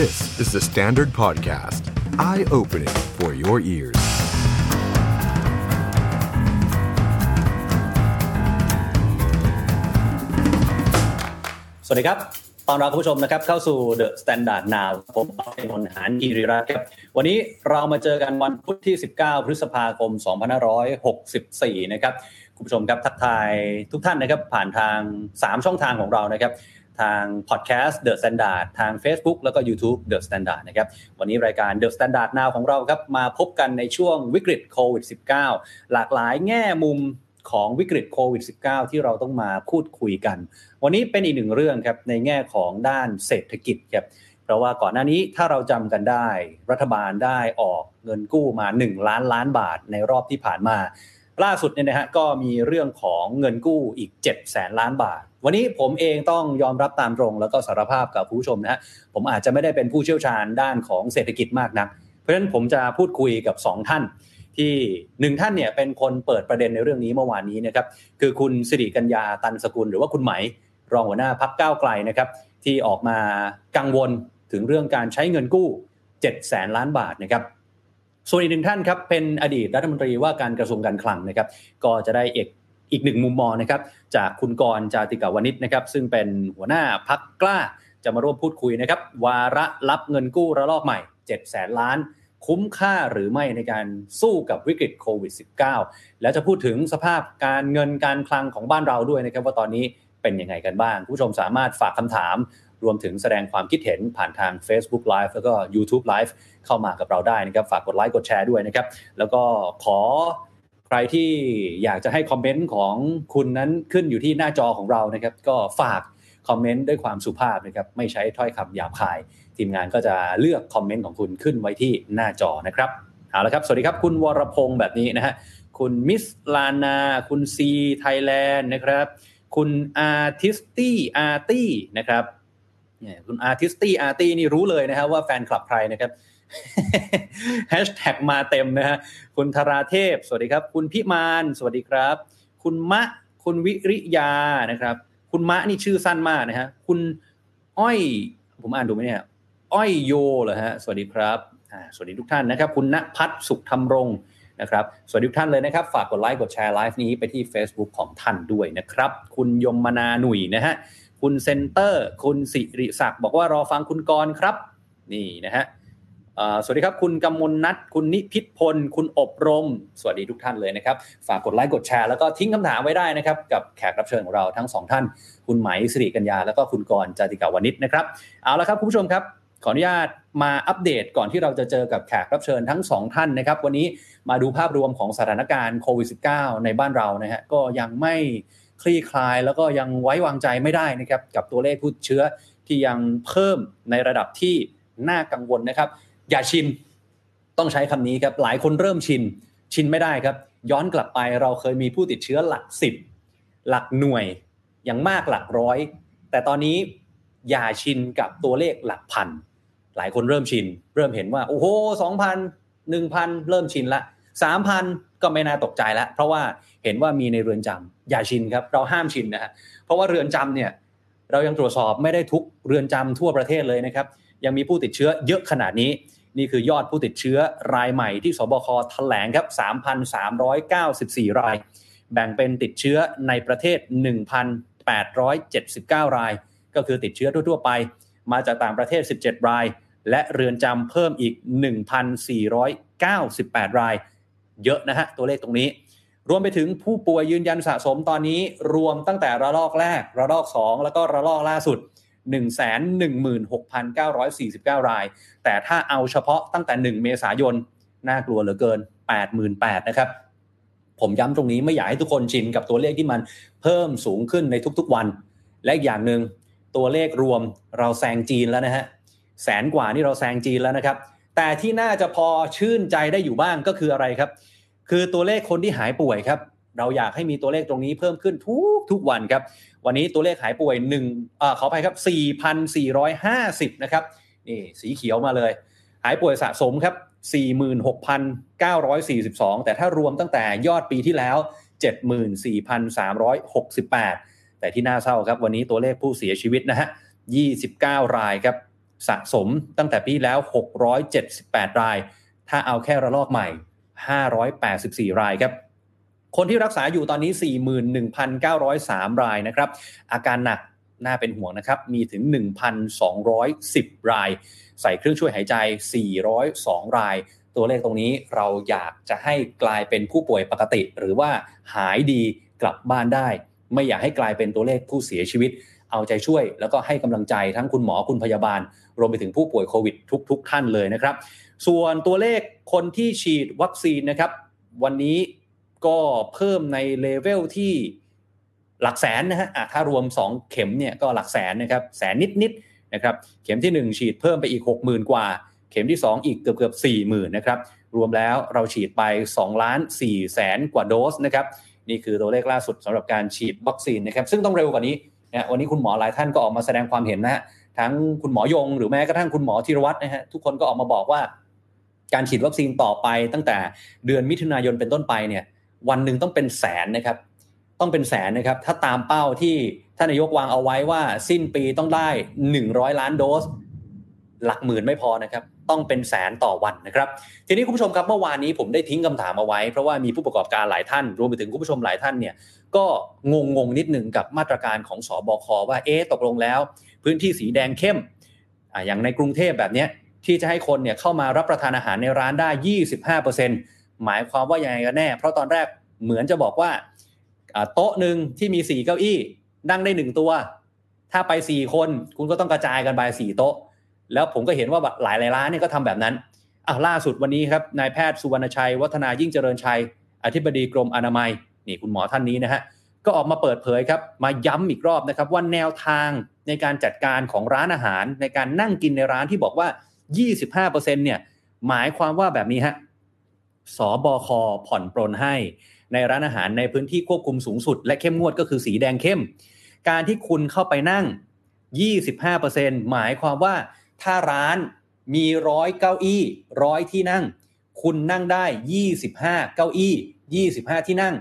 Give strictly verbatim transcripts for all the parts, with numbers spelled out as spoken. This is The Standard Podcast. Eye-opening for your ears. สวัสดีครับตอนรับคุณผู้ชมนะครับเข้าสู่ The Standard Now ผมอภิมนหานอิริรัตน์ครับวันนี้เรามาเจอกันวันพุธที่สิบเก้าพฤษภาคมสองพันห้าร้อยหกสิบสี่นะครับคุณผู้ชมครับทักทายทุกท่านนะครับผ่านทางสามช่องทางของเรานะครับทาง podcast The Standard ทาง Facebook แล้วก็ YouTube The Standard นะครับวันนี้รายการ The Standard Now ของเราครับมาพบกันในช่วงวิกฤตโควิด สิบเก้า หลากหลายแง่มุมของวิกฤตโควิด สิบเก้า ที่เราต้องมาพูดคุยกันวันนี้เป็นอีกหนึ่งเรื่องครับในแง่ของด้านเศรษฐกิจครับเพราะว่าก่อนหน้านี้ถ้าเราจำกันได้รัฐบาลได้ออกเงินกู้มาหนึ่งล้านล้านบาทในรอบที่ผ่านมาล่าสุดเนี่ยนะฮะก็มีเรื่องของเงินกู้อีกเจ็ดแสนล้านบาทวันนี้ผมเองต้องยอมรับตามตรงแล้วก็สารภาพกับผู้ชมนะฮะผมอาจจะไม่ได้เป็นผู้เชี่ยวชาญด้านของเศรษฐกิจมากนักเพราะฉะนั้นผมจะพูดคุยกับสองท่านที่หนึ่งท่านเนี่ยเป็นคนเปิดประเด็นในเรื่องนี้เมื่อวานนี้นะครับคือคุณสิริกัญญาตันสกุลหรือว่าคุณไหมรองหัวหน้าพรรคก้าวไกลนะครับที่ออกมากังวลถึงเรื่องการใช้เงินกู้เจ็ดแสนล้านบาทนะครับส่วนอีกหนึ่งท่านครับเป็นอดีตรัฐมนตรีว่าการกระทรวงการคลังนะครับก็จะได้เอกอีกหนึ่งมุมมองนะครับจากคุณกรจาติกาวนิชนะครับซึ่งเป็นหัวหน้าพรรคกล้าจะมาร่วมพูดคุยนะครับวาระรับเงินกู้ระลอกใหม่เจ็ดแสนล้านคุ้มค่าหรือไม่ในการสู้กับวิกฤตโควิด สิบเก้า และจะพูดถึงสภาพการเงินการคลังของบ้านเราด้วยนะครับว่าตอนนี้เป็นยังไงกันบ้างผู้ชมสามารถฝากคำถามรวมถึงแสดงความคิดเห็นผ่านทาง Facebook Live แล้วก็ YouTube Live เข้ามากับเราได้นะครับฝากกดไลค์กดแชร์ด้วยนะครับแล้วก็ขอใครที่อยากจะให้คอมเมนต์ของคุณนั้นขึ้นอยู่ที่หน้าจอของเรานะครับก็ฝากคอมเมนต์ด้วยความสุภาพนะครับไม่ใช้ถ้อยคำหยาบคายทีมงานก็จะเลือกคอมเมนต์ของคุณขึ้นไว้ที่หน้าจอนะครับเอาละครับสวัสดีครับคุณวรพงษ์แบบนี้นะฮะคุณมิสลานาคุณซีไทยแลนด์นะครับคุณอาร์ติสตี้อาร์ตี้นะครับเนี่ยคุณอาร์ติสตี้อาร์ตี้นี่รู้เลยนะฮะว่าแฟนคลับใครนะครับ hashtag มาเต็มนะฮะคุณธราเทพสวัสดีครับคุณพิมานสวัสดีครับคุณมะคุณวิริยานะครับคุณมะนี่ชื่อสั้นมากนะฮะคุณอ้อยผมอ่านดูไหมเนี่ยอ้อยโยเหรอฮะสวัสดีครับอ่าสวัสดีทุกท่านนะครับคุณณภัทรสุขธรรมรงค์นะครับสวัสดีทุกท่านเลยนะครับฝากกดไลค์กดแชร์ไลฟ์นี้ไปที่ Facebook ของท่านด้วยนะครับคุณยมนาหนุ่ยนะฮะคุณเซ็นเตอร์คุณสิริศักดิ์บอกว่ารอฟังคุณกรณ์ครับนี่นะฮะสวัสดีครับคุณกมลนัทคุณนิพิธพลคุณอบรมสวัสดีทุกท่านเลยนะครับฝากกดไลค์กดแชร์แล้วก็ทิ้งคำถามไว้ได้นะครับกับแขกรับเชิญของเราทั้งสองท่านคุณไหมสิริกัญญาแล้วก็คุณกรณ์จาติกาวนิชนะครับเอาละครับคุณผู้ชมครับขออนุญาตมาอัปเดตก่อนที่เราจะเจอกับแขกรับเชิญทั้งสองท่านนะครับวันนี้มาดูภาพรวมของสถานการณ์โควิด สิบเก้า ในบ้านเรานะฮะก็ยังไม่คลี่คลายแล้วก็ยังไว้วางใจไม่ได้นะครับกับตัวเลขผู้ติดเชื้อที่ยังเพิ่มในระดับที่น่ากังวลนะครับอย่าชินต้องใช้คำนี้ครับหลายคนเริ่มชินชินไม่ได้ครับย้อนกลับไปเราเคยมีผู้ติดเชื้อหลักสิบหลักหน่วยอย่างมากหลักร้อยแต่ตอนนี้อย่าชินกับตัวเลขหลักพันหลายคนเริ่มชินเริ่มเห็นว่าโอ้โห สองพัน หนึ่งพัน เริ่มชินละ สามพัน ก็ไม่น่าตกใจละเพราะว่าเห็นว่ามีในเรือนจำอย่าชินครับเราห้ามชินนะฮะเพราะว่าเรือนจำเนี่ยเรายังตรวจสอบไม่ได้ทุกเรือนจำทั่วประเทศเลยนะครับยังมีผู้ติดเชื้อเยอะขนาดนี้นี่คือยอดผู้ติดเชื้อรายใหม่ที่สบคแถลงครับ สามพันสามร้อยเก้าสิบสี่ รายแบ่งเป็นติดเชื้อในประเทศ หนึ่งพันแปดร้อยเจ็ดสิบเก้า รายก็คือติดเชื้อทั่วๆไปมาจากต่างประเทศสิบเจ็ดรายและเรือนจำเพิ่มอีก หนึ่งพันสี่ร้อยเก้าสิบแปด รายเยอะนะฮะตัวเลขตรงนี้รวมไปถึงผู้ป่วยยืนยันสะสมตอนนี้รวมตั้งแต่ระลอกแรกระลอกสองแล้วก็ระลอกล่าสุด หนึ่งแสนหนึ่งหมื่นหกพันเก้าร้อยสี่สิบเก้า รายแต่ถ้าเอาเฉพาะตั้งแต่หนึ่งเมษายนน่ากลัวเหลือเกิน แปดหมื่นแปดพัน นะครับผมย้ำตรงนี้ไม่อยากให้ทุกคนชินกับตัวเลขที่มันเพิ่มสูงขึ้นในทุกๆวันและอีกอย่างนึงตัวเลขรวมเราแซงจีนแล้วนะฮะแสนกว่านี่เราแซงจีนแล้วนะครับแต่ที่น่าจะพอชื่นใจได้อยู่บ้างก็คืออะไรครับคือตัวเลขคนที่หายป่วยครับเราอยากให้มีตัวเลขตรงนี้เพิ่มขึ้นทุกทุกวันครับวันนี้ตัวเลขหายป่วยหนึ่งเอ่อขออภัยครับ สี่พันสี่ร้อยห้าสิบ นะครับนี่สีเขียวมาเลยหายป่วยสะสมครับ สี่หมื่นหกพันเก้าร้อยสี่สิบสอง แต่ถ้ารวมตั้งแต่ยอดปีที่แล้ว เจ็ดหมื่นสี่พันสามร้อยหกสิบแปด แต่ที่น่าเศร้าครับวันนี้ตัวเลขผู้เสียชีวิตนะฮะยี่สิบเก้ารายครับ สะสมตั้งแต่ปีแล้วหกร้อยเจ็ดสิบแปดรายถ้าเอาแค่ระลอกใหม่ห้าร้อยแปดสิบสี่รายครับคนที่รักษาอยู่ตอนนี้ สี่หมื่นหนึ่งพันเก้าร้อยสาม รายนะครับอาการหนักน่าเป็นห่วงนะครับมีถึง หนึ่งพันสองร้อยสิบ รายใส่เครื่องช่วยหายใจสี่ร้อยสองรายตัวเลขตรงนี้เราอยากจะให้กลายเป็นผู้ป่วยปกติหรือว่าหายดีกลับบ้านได้ไม่อยากให้กลายเป็นตัวเลขผู้เสียชีวิตเอาใจช่วยแล้วก็ให้กำลังใจทั้งคุณหมอคุณพยาบาลรวมไปถึงผู้ป่วยโควิดทุกๆท่านเลยนะครับส่วนตัวเลขคนที่ฉีดวัคซีนนะครับวันนี้ก็เพิ่มในเลเวลที่หลักแสนนะฮะถ้ารวมสองเข็มเนี่ยก็หลักแสนนะครับแสนนิดๆนะครับเข็มที่หนึ่งฉีดเพิ่มไปอีก หกหมื่น กว่าเข็มที่สองอีกเกือบๆ สี่หมื่น นะครับรวมแล้วเราฉีดไป สองล้านสี่แสน กว่าโดสนะครับนี่คือตัวเลขล่าสุดสำหรับการฉีดวัคซีนนะครับซึ่งต้องเร็วกว่านี้นะวันนี้คุณหมอหลายท่านก็ออกมาแสดงความเห็นนะฮะทั้งคุณหมอยงหรือแม้กระทั่งคุณหมอธีรวัฒน์นะฮะทุกคนก็ออกมาบอกว่าการฉีดวัคซีนต่อไปตั้งแต่เดือนมิถุนายนเป็นต้นไปเนี่ยวันนึงต้องเป็นแสนนะครับต้องเป็นแสนนะครับถ้าตามเป้าที่ท่านนายกวางเอาไว้ว่าสิ้นปีต้องได้หนึ่งร้อยล้านโดสหลักหมื่นไม่พอนะครับต้องเป็นแสนต่อวันนะครับทีนี้คุณผู้ชมครับเมื่อวานนี้ผมได้ทิ้งคำถามเอาไว้เพราะว่ามีผู้ประกอบการหลายท่านรวมไปถึงคุณผู้ชมหลายท่านเนี่ยก็งงงนิดนึงกับมาตรการของสบคว่าเอ๊ะตกลงแล้วพื้นที่สีแดงเข้มอ่ะอย่างในกรุงเทพแบบเนี้ยที่จะให้คนเนี่ยเข้ามารับประทานอาหารในร้านได้ ยี่สิบห้าเปอร์เซ็นต์ หมายความว่ายังไงกันแน่เพราะตอนแรกเหมือนจะบอกว่าโต๊ะนึงที่มีสี่เก้าอี้นั่งได้หนึ่งตัวถ้าไปสี่คนคุณก็ต้องกระจายกันไปสี่โต๊ะแล้วผมก็เห็นว่าหลายๆร้านเนี่ยก็ทำแบบนั้นอ่ะล่าสุดวันนี้ครับนายแพทย์สุวรรณชัยวัฒนายิ่งเจริญชัยอธิบดีกรมอนามัยนี่คุณหมอท่านนี้นะฮะก็ออกมาเปิดเผยครับมาย้ำอีกรอบนะครับว่าแนวทางในการจัดการของร้านอาหารในการนั่งกินในร้านที่บอกว่า ยี่สิบห้าเปอร์เซ็นต์ เนี่ยหมายความว่าแบบนี้ฮะสบคผ่อนปรนให้ในร้านอาหารในพื้นที่ควบคุมสูงสุดและเข้มงวดก็คือสีแดงเข้มการที่คุณเข้าไปนั่ง ยี่สิบห้าเปอร์เซ็นต์ หมายความว่าถ้าร้านมีหนึ่งร้อยเก้าอี้หนึ่งร้อยที่นั่งคุณนั่งได้ยี่สิบห้าเก้าอี้ยี่สิบห้าที่นั่ง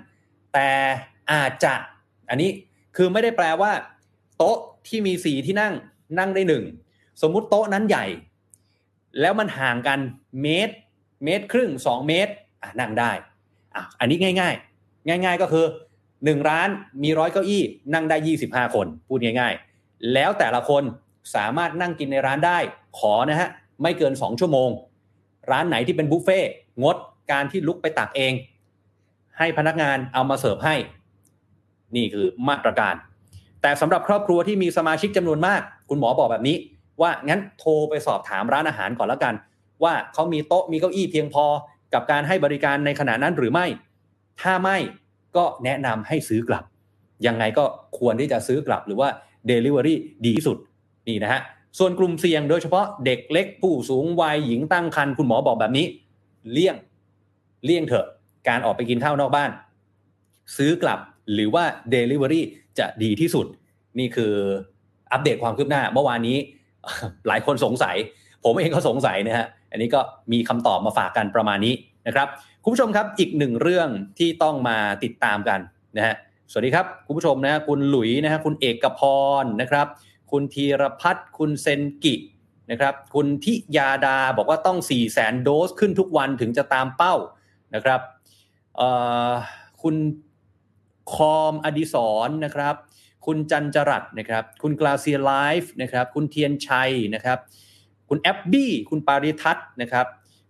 แต่อาจจะอันนี้คือไม่ได้แปลว่าโต๊ะที่มีสี่ที่นั่งนั่งได้หนึ่งสมมุติโต๊ะนั้นใหญ่แล้วมันห่างกันเมตรเมตรครึ่งสองเมตรอ่ะนั่งได้อ่ะอันนี้ง่ายๆง่ายๆก็คือหนึ่งร้านมีหนึ่งร้อยเก้าอี้นั่งได้ยี่สิบห้าคนพูดง่ายๆแล้วแต่ละคนสามารถนั่งกินในร้านได้ขอนะฮะไม่เกินสองชั่วโมงร้านไหนที่เป็นบุฟเฟ่ต์งดการที่ลุกไปตักเองให้พนักงานเอามาเสิร์ฟให้นี่คือมาตรการแต่สำหรับครอบครัวที่มีสมาชิกจำนวนมากคุณหมอบอกแบบนี้ว่างั้นโทรไปสอบถามร้านอาหารก่อนละกันว่าเขามีโต๊ะมีเก้าอี้เพียงพอกับการให้บริการในขณะนั้นหรือไม่ถ้าไม่ก็แนะนำให้ซื้อกลับยังไงก็ควรที่จะซื้อกลับหรือว่า delivery ดีที่สุดนี่นะฮะส่วนกลุ่มเสี่ยงโดยเฉพาะเด็กเล็กผู้สูงวัยหญิงตั้งครรภ์คุณหมอบอกแบบนี้เลี่ยงเลี่ยงเถอะการออกไปกินข้าวนอกบ้านซื้อกลับหรือว่า delivery จะดีที่สุดนี่คืออัปเดตความคืบหน้าเมื่อวานนี้ หลายคนสงสัยผมเองก็สงสัยนะฮะอันนี้ก็มีคำตอบมาฝากกันประมาณนี้นะครับคุณผู้ชมครับอีกหนึ่งเรื่องที่ต้องมาติดตามกันนะฮะสวัสดีครับคุณผู้ชมนะคุณหลุยนะฮะคุณเอกพรนะครับคุณธีรพัฒน์คุณเซนกินะครับคุณธิยาดาบอกว่าต้อง สี่แสน โดสขึ้นทุกวันถึงจะตามเป้านะครับคุณคอมอดิศรนะครับคุณจันจรัตน์นะครับคุณกลาเซียไลฟ์นะครับคุณเทียนชัยนะครับคุณแอบบี้คุณปาริทัศน์นะครับ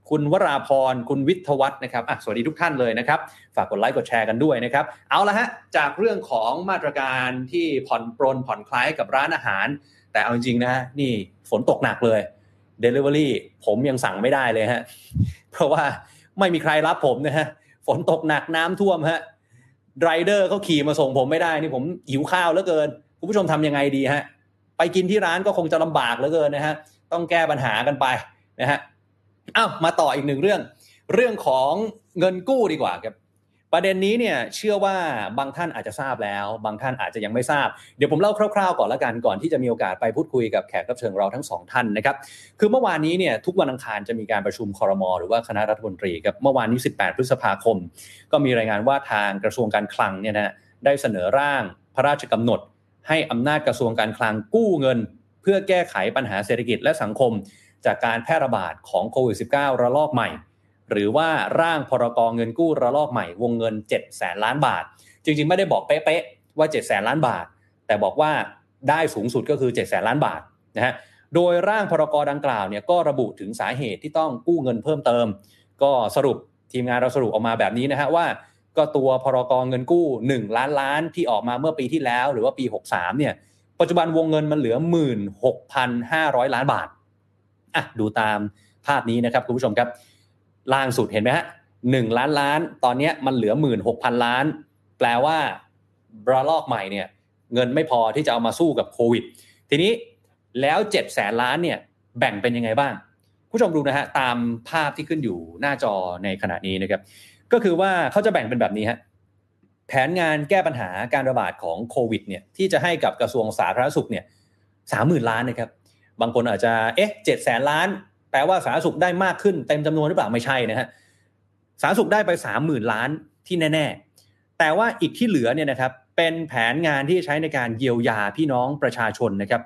คุณวราพรคุณวิทวัฒน์นะครับอ่ะสวัสดีทุกท่านเลยนะครับฝากกดไลค์กดแชร์กันด้วยนะครับเอาละฮะจากเรื่องของมาตรการที่ผ่อนปรนผ่อนคลายกับร้านอาหารแต่เอาจริงๆนะนี่ฝนตกหนักเลย Delivery ผมยังสั่งไม่ได้เลยฮะเพราะว่าไม่มีใครรับผมนะฮะฝนตกหนักน้ำท่วมฮะไรเดอร์เขาขี่มาส่งผมไม่ได้นี่ผมหิวข้าวเหลือเกินคุณผู้ชมทำยังไงดีฮะไปกินที่ร้านก็คงจะลำบากเหลือเกินนะฮะต้องแก้ปัญหากันไปนะฮะอ้าวมาต่ออีกหนึ่งเรื่องเรื่องของเงินกู้ดีกว่าครับประเด็นนี้เนี่ยเชื่อว่าบางท่านอาจจะทราบแล้วบางท่านอาจจะยังไม่ทราบเดี๋ยวผมเล่าคร่าวๆก่อนละกันก่อนที่จะมีโอกาสไปพูดคุยกับแขกรับเชิญเราทั้งสองท่านนะครับคือเมื่อวานนี้เนี่ยทุกวันอังคารจะมีการประชุมครม.หรือว่าคณะรัฐมนตรีครับเมื่อวานนี้สิบแปดพฤษภาคมก็มีรายงานว่าทางกระทรวงการคลังเนี่ยนะได้เสนอร่างพระราชกำหนดให้อำนาจกระทรวงการคลังกู้เงิน เพื่อแก้ไขปัญหาเศรษฐกิจและสังคมจากการแพร่ระบาดของโควิด สิบเก้า ระลอกใหม่หรือว่าร่างพรกเงินกู้ระลอกใหม่วงเงิน เจ็ดแสนล้านบาทจริงๆไม่ได้บอกเป๊ะๆว่า เจ็ดแสนล้านบาทแต่บอกว่าได้สูงสุดก็คือ เจ็ดแสนล้านบาทนะฮะโดยร่างพรกดังกล่าวเนี่ยก็ระบุถึงสาเหตุที่ต้องกู้เงินเพิ่มเติมก็สรุปทีมงานเราสรุปออกมาแบบนี้นะฮะว่าก็ตัวพรกเงินกู้หนึ่งล้านล้านที่ออกมาเมื่อปีที่แล้วหรือว่าปีหกสิบสามเนี่ยปัจจุบันวงเงินมันเหลือ หนึ่งหมื่นหกพันห้าร้อยล้านบาทอ่ะดูตามภาพนี้นะครับคุณผู้ชมครับล่างสุดเห็นไหมฮะหนึ่งล้านล้านตอนนี้มันเหลือ หนึ่งหมื่นหกพันล้านแปลว่าระลอกใหม่เนี่ยเงินไม่พอที่จะเอามาสู้กับโควิดทีนี้แล้วเจ็ดแสนล้านเนี่ยแบ่งเป็นยังไงบ้างคุณผู้ชมดูนะฮะตามภาพที่ขึ้นอยู่หน้าจอในขณะนี้นะครับก็คือว่าเขาจะแบ่งเป็นแบบนี้ฮะแผนงานแก้ปัญหาการระบาดของโควิดเนี่ยที่จะให้กับกระทรวงสาธารณสุขเนี่ย สามหมื่นล้านนะครับบางคนอาจจะเอ๊ะเจ็ดแสนล้านแปลว่าสาธารณสุขได้มากขึ้นเต็มจำนวนหรือเปล่าไม่ใช่นะฮะสาธารณสุขได้ไป สามหมื่นล้านที่แน่ๆแต่ว่าอีกที่เหลือเนี่ยนะครับเป็นแผนงานที่ใช้ในการเยียวยาพี่น้องประชาชนนะครับ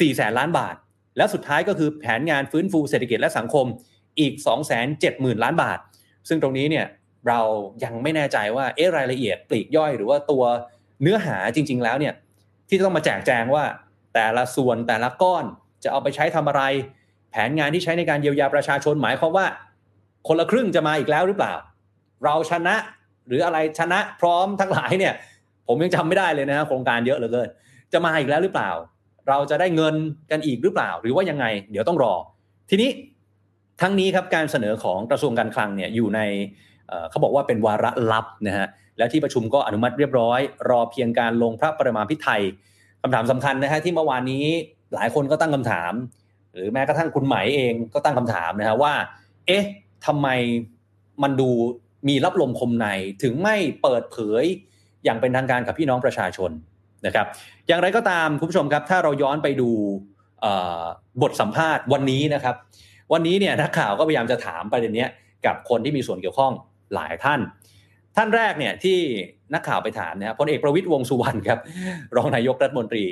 สี่แสนล้านบาทและสุดท้ายก็คือแผนงานฟื้นฟูเศรษฐกิจและสังคมอีก สองแสนเจ็ดหมื่นล้านบาทซึ่งตรงนี้เนี่ยเรายังไม่แน่ใจว่าเอ๊ะรายละเอียดปลีกย่อยหรือว่าตัวเนื้อหาจริงๆแล้วเนี่ยที่ต้องมาแจกแจงว่าแต่ละส่วนแต่ละก้อนจะเอาไปใช้ทำอะไรแผนงานที่ใช้ในการเยียวยาประชาชนหมายความว่าคนละครึ่งจะมาอีกแล้วหรือเปล่าเราชนะหรืออะไรชนะพร้อมทั้งหลายเนี่ยผมยังจำไม่ได้เลยนะฮะโครงการเยอะเหลือเกินจะมาอีกแล้วหรือเปล่าเราจะได้เงินกันอีกหรือเปล่าหรือว่ายังไงเดี๋ยวต้องรอทีนี้ทั้งนี้ครับการเสนอของกระทรวงการคลังเนี่ยอยู่ในเขาบอกว่าเป็นวาระลับนะฮะและที่ประชุมก็อนุมัติเรียบร้อยรอเพียงการลงพระประมาภิไธยคำถามสำคัญนะฮะที่เมื่อวานนี้หลายคนก็ตั้งคำถามหรือแม้กระทั่งคุณไหมเองก็ตั้งคำถามนะฮะว่าเอ๊ะทำไมมันดูมีลับลมคมในถึงไม่เปิดเผยอย่างเป็นทางการกับพี่น้องประชาชนนะครับอย่างไรก็ตามคุณผู้ชมครับถ้าเราย้อนไปดูบทสัมภาษณ์วันนี้นะครับวันนี้เนี่ยนักข่าวก็พยายามจะถามประเด็นนี้กับคนที่มีส่วนเกี่ยวข้องหลายท่านท่านแรกเนี่ยที่นักข่าวไปถามนะฮะพลเอกประวิตรวงษ์สุวรรณครับรองนายกรัฐมนตรี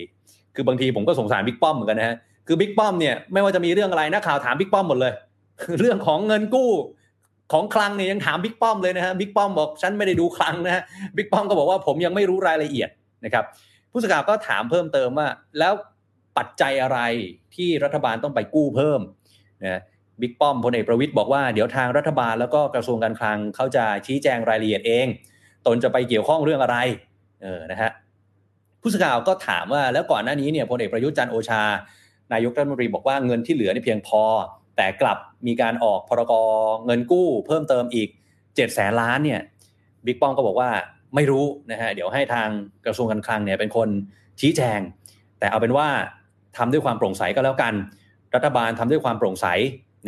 คือบางทีผมก็สงสารบิ๊กป้อมเหมือนกันนะฮะคือบิ๊กป้อมเนี่ยไม่ว่าจะมีเรื่องอะไรนักข่าวถามบิ๊กป้อมหมดเลยเรื่องของเงินกู้ของคลังเนี่ยยังถามบิ๊กป้อมเลยนะฮะบิ๊กป้อมบอกฉันไม่ได้ดูคลังนะฮะบิ๊กป้อมก็บอกว่าผมยังไม่รู้รายละเอียดนะครับผู้สื่อข่าวก็ถามเพิ่มเติมว่าแล้วปัจจัยอะไรที่รัฐบาลต้องไปกู้เพิ่มนะบิ๊กป้อมพลเอกประวิตรบอกว่าเดี๋ยวทางรัฐบาลแล้วก็กระทรวงการคลังเขาจะชี้แจงรายละเอียดเองตนจะไปเกี่ยวข้องเรื่องอะไรเออนะฮะผู้สื่อข่าวก็ถามว่าแล้วก่อนหน้านี้เนี่ยพลเอกประยุทธ์จันทร์โอชานายกรัฐมนตรีบอกว่าเงินที่เหลือนี่เพียงพอแต่กลับมีการออกพรกเงินกู้เพิ่มเติมอีกเจ็ดแสนล้านเนี่ยบิ๊กป้อมก็บอกว่าไม่รู้นะฮะเดี๋ยวให้ทางกระทรวงการคลังเนี่ยเป็นคนชี้แจงแต่เอาเป็นว่าทำด้วยความโปร่งใสก็แล้วกันรัฐบาลทำด้วยความโปร่งใส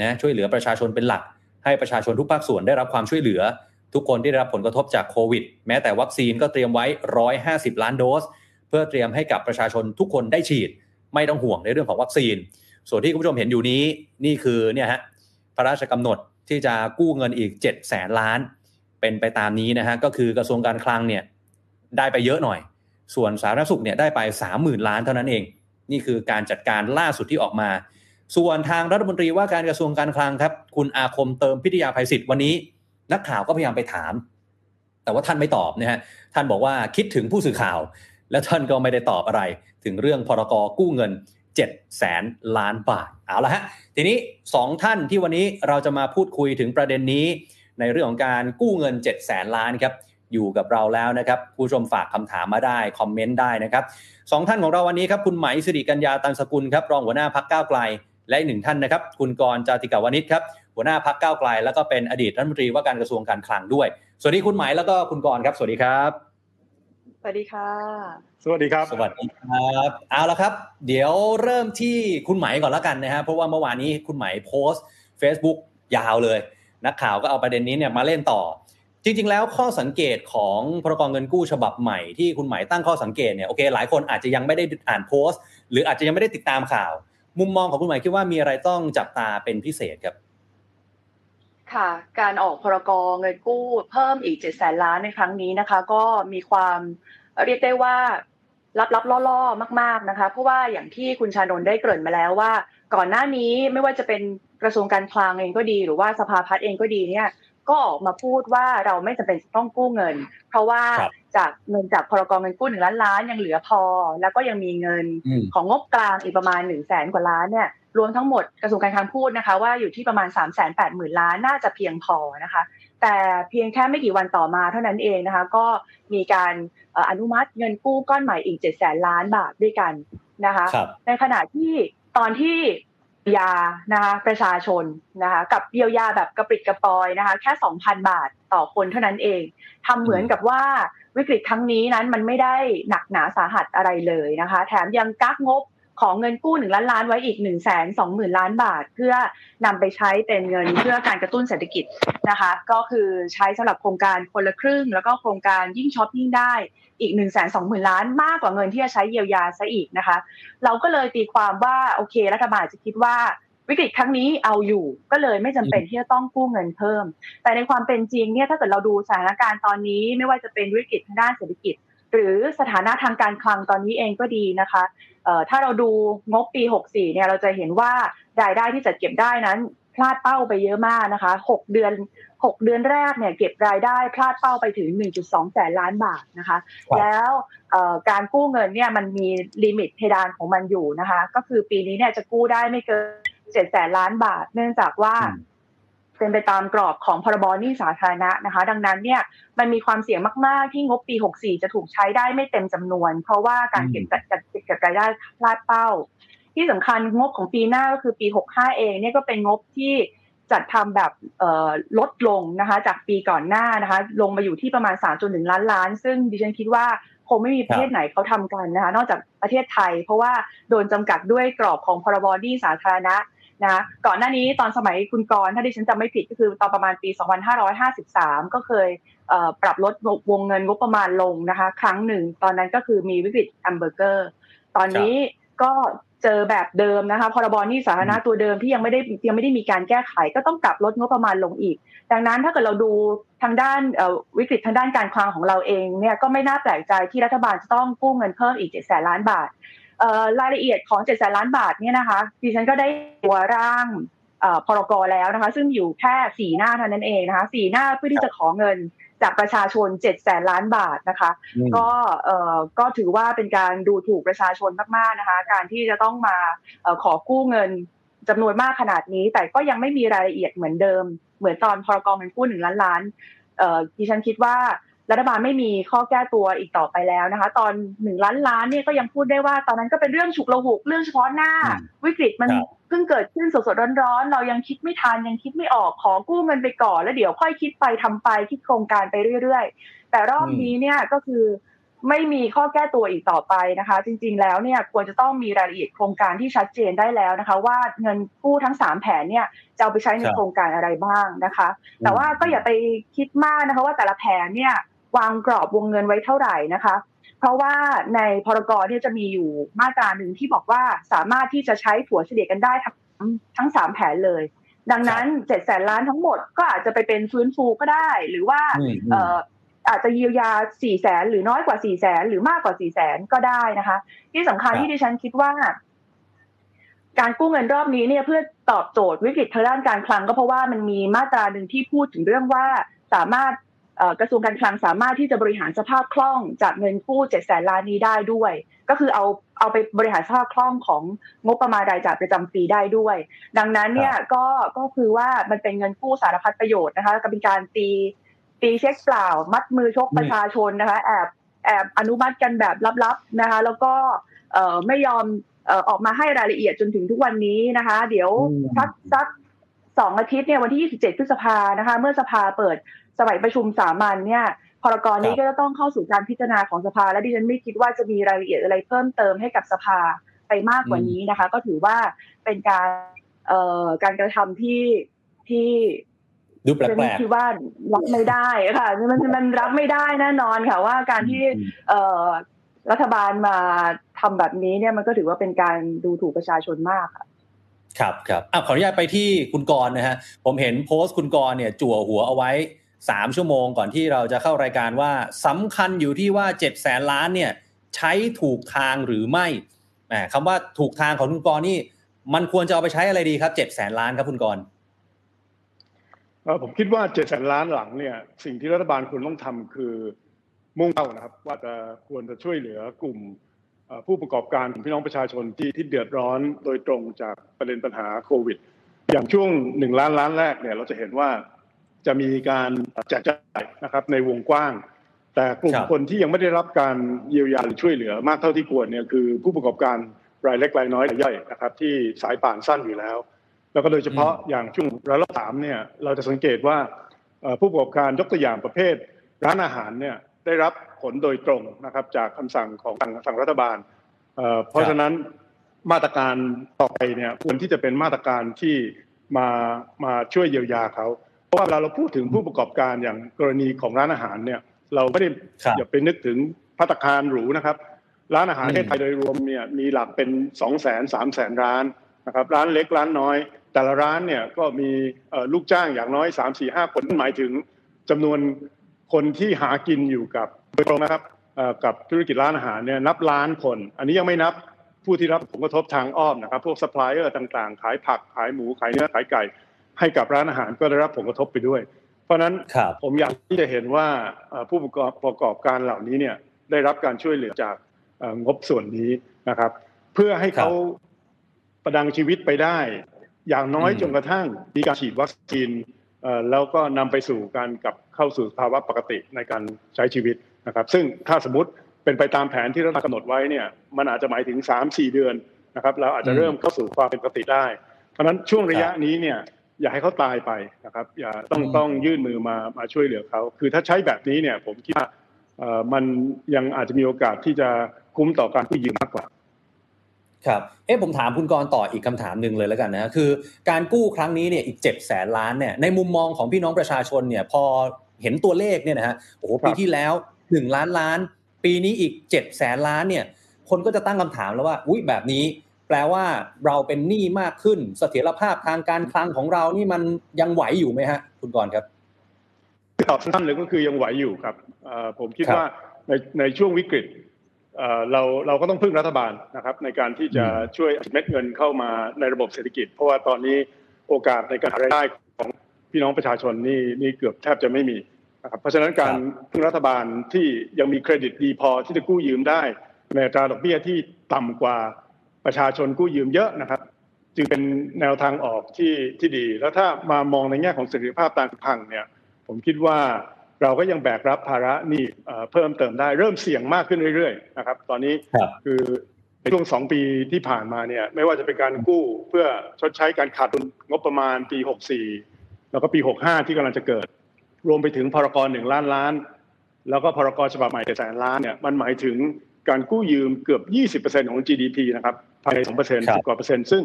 นะช่วยเหลือประชาชนเป็นหลักให้ประชาชนทุกภาคส่วนได้รับความช่วยเหลือทุกคนที่ได้รับผลกระทบจากโควิดแม้แต่วัคซีนก็เตรียมไว้หนึ่งร้อยห้าสิบล้านโดสเพื่อเตรียมให้กับประชาชนทุกคนได้ฉีดไม่ต้องห่วงในเรื่องของวัคซีนส่วนที่คุณผู้ชมเห็นอยู่นี้นี่คือเนี่ยฮะพระราชกำหนดที่จะกู้เงินอีกเจ็ดแสนล้านเป็นไปตามนี้นะฮะก็คือกระทรวงการคลังเนี่ยได้ไปเยอะหน่อยส่วนสาธารณสุขเนี่ยได้ไป สามหมื่นล้านเท่านั้นเองนี่คือการจัดการล่าสุดที่ออกมาส่วนทางรัฐมนตรีว่าการกระทรวงการคลังครับคุณอาคมเติมพิทยาภัยศิษฐ์วันนี้นักข่าวก็พยายามไปถามแต่ว่าท่านไม่ตอบนะฮะท่านบอกว่าคิดถึงผู้สื่อข่าวแล้วท่านก็ไม่ได้ตอบอะไรถึงเรื่องพรกกู้เงินเจ็ดแสนล้านบาทเอาละฮะทีนี้สองท่านที่วันนี้เราจะมาพูดคุยถึงประเด็นนี้ในเรื่องของการกู้เงินเจ็ดแสนล้านครับอยู่กับเราแล้วนะครับผู้ชมฝากคำถามมาได้คอมเมนต์ได้นะครับสองท่านของเราวันนี้ครับคุณไหมสิริกัญญาตันสกุลครับรองหัวหน้าพรรคก้าวไกลและอีกหนึ่งท่านนะครับคุณกรณ์จาติกาวนิชครับหัวหน้าพรรคก้าวไกลแล้วก็เป็นอดีตรัฐมนตรีว่าการกระทรวงการคลังด้วยสวัสดีคุณไหมแล้วก็คุณกรณ์ครับสวัสดีครับสวัสดีค่ะสวัสดีครับสวัสดีครับเอาละครับเดี๋ยวเริ่มที่คุณไหมก่อนละกันนะฮะเพราะว่าเมื่อวานนี้คุณไหมโพสต์ Facebook ยาวเลยนักข่าวก็เอาประเด็นนี้เนี่ยมาเล่นต่อจริงๆแล้วข้อสังเกตของพรกเงินกู้ฉบับใหม่ที่คุณไหมตั้งข้อสังเกตเนี่ยโอเคหลายคนอาจจะยังไม่ได้อ่านโพสต์หรืออาจจะยังไม่ได้ติดตามข่าวมุมมองของคุณไหมคิดว่ามีอะไรต้องจับตาเป็นพิเศษครับค่ะการออกพรกเงินกู้เพิ่มอีกเจ็ดแสนล้านในครั้งนี้นะคะก็มีความเรียกได้ว่า ลับๆล่อๆมากๆนะคะเพราะว่าอย่างที่คุณชานนท์ได้เกริ่นมาแล้วว่าก่อนหน้านี้ไม่ว่าจะเป็นกระทรวงการคลังเองก็ดีหรือว่าสภาพัฒน์เองก็ดีเนี่ยก็ออกมาพูดว่าเราไม่จำเป็นต้องกู้เงินเพราะว่าจากเงินจากพรกเงินกู้หนึ่งล้านล้านยังเหลือพอแล้วก็ยังมีเงินของงบกลางอีกประมาณ หนึ่งแสน กว่าล้านเนี่ยรวมทั้งหมดกระทรวงการคลังพูดนะคะว่าอยู่ที่ประมาณ สามแสนแปดหมื่น ล้านน่าจะเพียงพอนะคะแต่เพียงแค่ไม่กี่วันต่อมาเท่านั้นเองนะคะก็มีการอนุมัติเงินกู้ก้อนใหม่อีก เจ็ดแสน ล้านบาทด้วยกันนะคะในขณะที่ตอนที่ยานะคะประชาชนนะคะกับเยียวยาแบบกระปิดกระปอยนะคะแค่ สองพัน บาทต่อคนเท่านั้นเองทำเหมือนกับว่าวิกฤตครั้งนี้นั้นมันไม่ได้หนักหนาสาหัสอะไรเลยนะคะแถมยังกักงบของเงินกู้หนึ่งล้านล้านไว้อีก หนึ่งแสนสองหมื่น ล้านบาทเพื่อนำไปใช้เป็นเงินเพื่อการกระตุ้นเศรษฐกิจนะคะก็คือใช้สำหรับโครงการคนละครึ่งแล้วก็โครงการยิ่งช็อปยิ่งได้อีก หนึ่งแสนสองหมื่น ล้านมากกว่าเงินที่จะใช้เยียวยาซะอีกนะคะเราก็เลยตีความว่าโอเครัฐบาลจะคิดว่าวิกฤตครั้งนี้เอาอยู่ก็เลยไม่จำเป็นที่จะต้องกู้เงินเพิ่มแต่ในความเป็นจริงเนี่ยถ้าเกิดเราดูสถานการณ์ตอนนี้ไม่ว่าจะเป็นวิกฤตทางด้านเศรษฐกิจหรือสถานะทางการคลังตอนนี้เองก็ดีนะคะเอ่อถ้าเราดูงบปีหกสิบสี่เนี่ยเราจะเห็นว่ารายได้ที่จัดเก็บได้นั้นพลาดเป้าไปเยอะมากนะคะหกเดือนหกเดือนแรกเนี่ยเก็บรายได้พลาดเป้าไปถึง หนึ่งจุดสอง แสนล้านบาทนะคะแล้วเอ่อการกู้เงินเนี่ยมันมีลิมิตเพดานของมันอยู่นะคะก็คือปีนี้เนี่ยจะกู้ได้ไม่เกิน เจ็ด แสนล้านบาทเนื่องจากว่าเป็นไปตามกรอบของพรบหนี้สาธารณะนะคะดังนั้นเนี่ยมันมีความเสี่ยงมากๆที่งบปีหกสิบสี่จะถูกใช้ได้ไม่เต็มจำนวนเพราะว่าการเก็บจัดจัดเก็บรายได้พลาดเป้าที่สำคัญงบของปีหน้าก็คือปีหกสิบห้าเองเนี่ยก็เป็นงบที่จัดทำแบบลดลงนะคะจากปีก่อนหน้านะคะลงมาอยู่ที่ประมาณ สามจุดหนึ่ง ล้านล้านซึ่งดิฉันคิดว่าคงไม่มีประเทศไหนเขาทำกันนะคะนอกจากประเทศไทยเพราะว่าโดนจำกัดด้วยกรอบของพรบหนี้สาธารณะนะก่อนหน้านี้ตอนสมัยคุณกรณ์ถ้าดิฉันจำไม่ผิดก็คือตอนประมาณปีสองพันห้าร้อยห้าสิบสามก็เคยปรับลดวงเงินงบประมาณลงนะคะครั้งหนึ่งตอนนั้นก็คือมีวิกฤตแฮมเบอร์เกอร์ตอนนี้ก็เจอแบบเดิมนะคะพรบหนี้สาธารณะตัวเดิมที่ยังไม่ได้ยังไม่ได้มีการแก้ไขก็ต้องปรับลดงบประมาณลงอีกดังนั้นถ้าเกิดเราดูทางด้านวิกฤตทางด้านการคลังของเราเองเนี่ยก็ไม่น่าแปลกใจที่รัฐบาลจะต้องกู้เงินเพิ่มอีก เจ็ดแสน ล้านบาทรายละเอียดของ เจ็ดแสน ล้านบาทเนี่ยนะคะดิฉันก็ได้ตัวร่างพรกแล้วนะคะซึ่งอยู่แค่สี่หน้าเท่านั้นเองนะคะสี่หน้าเพื่อที่จะขอเงินจากประชาชน เจ็ดแสน ล้านบาทนะคะก็เอ่อก็ถือว่าเป็นการดูถูกประชาชนมากๆนะคะการที่จะต้องมาเอ่อขอกู้เงินจำนวนมากขนาดนี้แต่ก็ยังไม่มีรายละเอียดเหมือนเดิมเหมือนตอนพรกเงินกู้หนึ่งล้านล้านเอ่อดิฉันคิดว่ารัฐบาลไม่มีข้อแก้ตัวอีกต่อไปแล้วนะคะตอนหนึ่งล้านล้านเนี่ยก็ยังพูดได้ว่าตอนนั้นก็เป็นเรื่องฉุกละหุกเรื่องเฉพาะหน้าวิกฤตมันเพิ่งเกิดขึ้นสดๆร้อนๆเรายังคิดไม่ทันยังคิดไม่ออกขอกู้เงินไปก่อนแล้วเดี๋ยวค่อยคิดไปทำไปคิดโครงการไปเรื่อยๆแต่รอบนี้เนี่ยก็คือไม่มีข้อแก้ตัวอีกต่อไปนะคะจริงๆแล้วเนี่ยควรจะต้องมีรายละเอียดโครงการที่ชัดเจนได้แล้วนะคะว่าเงินกู้ทั้งสามแผนเนี่ยจะเอาไปใช้ในโครงการอะไรบ้างนะคะแต่ว่าก็อย่าไปคิดมากนะคะว่าแต่ละแผนเนี่ยวางกรอบวงเงินไว้เท่าไหร่นะคะเพราะว่าในพรกเนี่ยจะมีอยู่มาตราหนึ่งที่บอกว่าสามารถที่จะใช้ถัวเฉลี่ยกันได้ทั้งทั้งสามแผนเลยดังนั้นเจ็ดแสนล้านทั้งหมดก็อาจจะไปเป็นฟื้นฟูก็ได้หรือว่าเอ่ออาจจะเยียวยา สี่แสน หรือน้อยกว่า สี่แสน หรือมากกว่า สี่แสน ก็ได้นะคะที่สำคัญที่ดิฉันคิดว่าการกู้เงินรอบนี้เนี่ยเพื่อตอบโจทย์วิกฤตทางด้านการคลังก็เพราะว่ามันมีมาตราหนึ่งที่พูดถึงเรื่องว่าสามารถกระทรวงการคลังสามารถที่จะบริหารสภาพคล่องจากเงินกู้ เจ็ดแสน ล้านนี้ได้ด้วยก็คือเอาเอาไปบริหารสภาพคล่องของงบประมาณรายจ่ายประจำปีได้ด้วยดังนั้นเนี่ยก็ก็คือว่ามันเป็นเงินกู้สารพัดประโยชน์นะคะก็เป็นการตีตีเช็คเปล่ามัดมือชกประชาชนนะคะแอบแอบอนุมัติกันแบบลับๆนะคะแล้วก็ไม่ยอมออกมาให้รายละเอียดจนถึงทุกวันนี้นะคะเดี๋ยวสักสักสองอาทิตย์เนี่ยวันที่ยี่สิบเจ็ดพฤษภานะคะเมื่อสภาเปิดสมัยประชุมสามัญเนี่ยพรกนี้ก็จะต้องเข้าสู่การพิจารณาของสภาและดิฉันไม่คิดว่าจะมีรายละเอียดอะไรเพิ่มเติมให้กับสภาไปมากกว่านี้นะคะก็ถือว่าเป็นการการกระทำที่ที่ดูแปลกๆคิดว่ารับไม่ได้ค่ะมันมันรับไม่ได้แน่นอนค่ะว่าการที่รัฐบาลมาทำแบบนี้เนี่ยมันก็ถือว่าเป็นการดูถูกประชาชนมากค่ะครับครับอ่ะขออนุญาตไปที่คุณกรณ์นะฮะผมเห็นโพสต์คุณกรณ์เนี่ยจั่วหัวเอาไว้สามชั่วโมงก่อนที่เราจะเข้ารายการว่าสำคัญอยู่ที่ว่าเจ็ดแสนล้านเนี่ย ใช้ถูกทางหรือไม่แหมคำว่าถูกทางของคุณกรณ์นี่มันควรจะเอาไปใช้อะไรดีครับเจ็ดแสนล้านครับคุณกรณ์ผมคิดว่าเจ็ดแสนล้านหลังเนี่ยสิ่งที่รัฐบาลควรต้องทำคือมุ่งเป้านะครับว่าจะควรจะช่วยเหลือกลุ่มผู้ประกอบการพี่น้องประชาชนที่ที่เดือดร้อนโดยตรงจากประเด็นปัญหาโควิดอย่างช่วงหนึ่งล้านล้านแรกเนี่ยเราจะเห็นว่าจะมีการแจกจ่ายนะครับในวงกว้างแต่กลุ่มคนที่ยังไม่ได้รับการเยียวยาหรือช่วยเหลือมากเท่าที่ควรเนี่ยคือผู้ประกอบการรายเล็กรายน้อยรายย่อยนะครับที่สายป่านสั้นอยู่แล้วแล้วก็โดยเฉพาะอย่างช่วงระลอกสามเนี่ยเราจะสังเกตว่าผู้ประกอบการยกตัวอย่างประเภทร้านอาหารเนี่ยได้รับผลโดยตรงนะครับจากคำสั่งของทางรัฐบาลเพราะฉะนั้นมาตรการต่อไปเนี่ยควรที่จะเป็นมาตรการที่มามาช่วยเยียวยาเขาเพราะว่าเวลาเราพูดถึงผู้ประกอบการอย่างกรณีของร้านอาหารเนี่ยเราไม่ได้อย่าไปนึกถึงภัตตาคารหรูนะครับร้านอาหารประเทศไทยโดยรวมเนี่ยมีหลักเป็น สองแสน สามแสน ร้านนะครับร้านเล็กร้านน้อยแต่ละร้านเนี่ยก็มีลูกจ้างอย่างน้อย สาม สี่ ห้า คนหมายถึงจำนวนคนที่หากินอยู่กับโดยตรงนะครับกับธุรกิจร้านอาหารเนี่ยนับล้านคนอันนี้ยังไม่นับผู้ที่รับผลกระทบทางอ้อมนะครับพวกซัพพลายเออร์ต่างๆขายผักขายหมูขายเนื้อขายไก่ให้กับร้านอาหารก็ได้รับผลกระทบไปด้วยเพราะนั้นผมอยากที่จะเห็นว่าผู้ประกอบการเหล่านี้เนี่ยได้รับการช่วยเหลือจากงบส่วนนี้นะครับเพื่อให้เขาประดังชีวิตไปได้อย่างน้อยจนกระทั่งมีการฉีดวัคซีนแล้วก็นำไปสู่การกลับเข้าสู่ภาวะปกติในการใช้ชีวิตนะครับซึ่งถ้าสมมติเป็นไปตามแผนที่รัฐบาลกำหนดไว้เนี่ยมันอาจจะหมายถึง สามถึงสี่ เดือนนะครับเราอาจจะเริ่มเข้าสู่ความเป็นปกติได้เพราะฉะนั้นช่วงระยะนี้เนี่ยอย่าให้เขาตายไปนะครับอย่าต้องต้องยื่นมือมามาช่วยเหลือเขาคือถ้าใช้แบบนี้เนี่ยผมคิดว่ามันยังอาจจะมีโอกาสที่จะคุ้มต่อการกู้ยืมมากกว่าครับเอ๊ะผมถามคุณกรณ์ต่ออีกคำถามนึงเลยแล้วกันนะคือการกู้ครั้งนี้เนี่ยอีกเจ็ดแสนล้านเนี่ยในมุมมองของพี่น้องประชาชนเนี่ยพอเห็นตัวเลขเนี่ยนะฮะโอ้โหปีที่แล้วหนึ่งล้านล้านปีนี้อีกเจ็ดแสนล้านเนี่ยคนก็จะตั้งคำถามแล้วว่าอุ๊ยแบบนี้แปลว่าเราเป็นหนี้มากขึ้นเสถียรภาพทางการคลังของเรานี่มันยังไหวอยู่ไหมฮะคุณกรณ์ครับตอบสั้นๆเลยก็คือยังไหวอยู่ครับผมคิดว่าในในช่วงวิกฤตเราเราก็ต้องพึ่งรัฐบาลนะครับในการที่จะช่วยเม็ดเงินเข้ามาในระบบเศรษฐกิจเพราะว่าตอนนี้โอกาสในการหารายได้ของพี่น้องประชาชนนี่นี่เกือบแทบจะไม่มีนะครับเพราะฉะนั้นการพึ่งรัฐบาลที่ยังมีเครดิตดีพอที่จะกู้ยืมได้ในอัตราดอกเบี้ยที่ต่ำกว่าประชาชนกู้ยืมเยอะนะครับจึงเป็นแนวทางออกที่ที่ดีแล้วถ้ามามองในแง่ของเสถียรภาพทางการคลังเนี่ยผมคิดว่าเราก็ยังแบกรับภาระหนี้เพิ่มเติมได้เริ่มเสี่ยงมากขึ้นเรื่อยๆนะครับตอนนี้คือในช่วงสองปีที่ผ่านมาเนี่ยไม่ว่าจะเป็นการกู้เพื่อชดใช้การขาดดุลงบประมาณปีหกสิบสี่แล้วก็ปีหกสิบห้าที่กำลังจะเกิดรวมไปถึงพรกหนึ่งล้านล้านแล้วก็พรกฉบับใหม่เจ็ดแสนล้านเนี่ยมันหมายถึงการกู้ยืมเกือบ ยี่สิบเปอร์เซ็นต์ ของ จี ดี พี นะครับภายใน สองเปอร์เซ็นต์ สิบกว่าเปอร์เซ็นต์ซึ่ง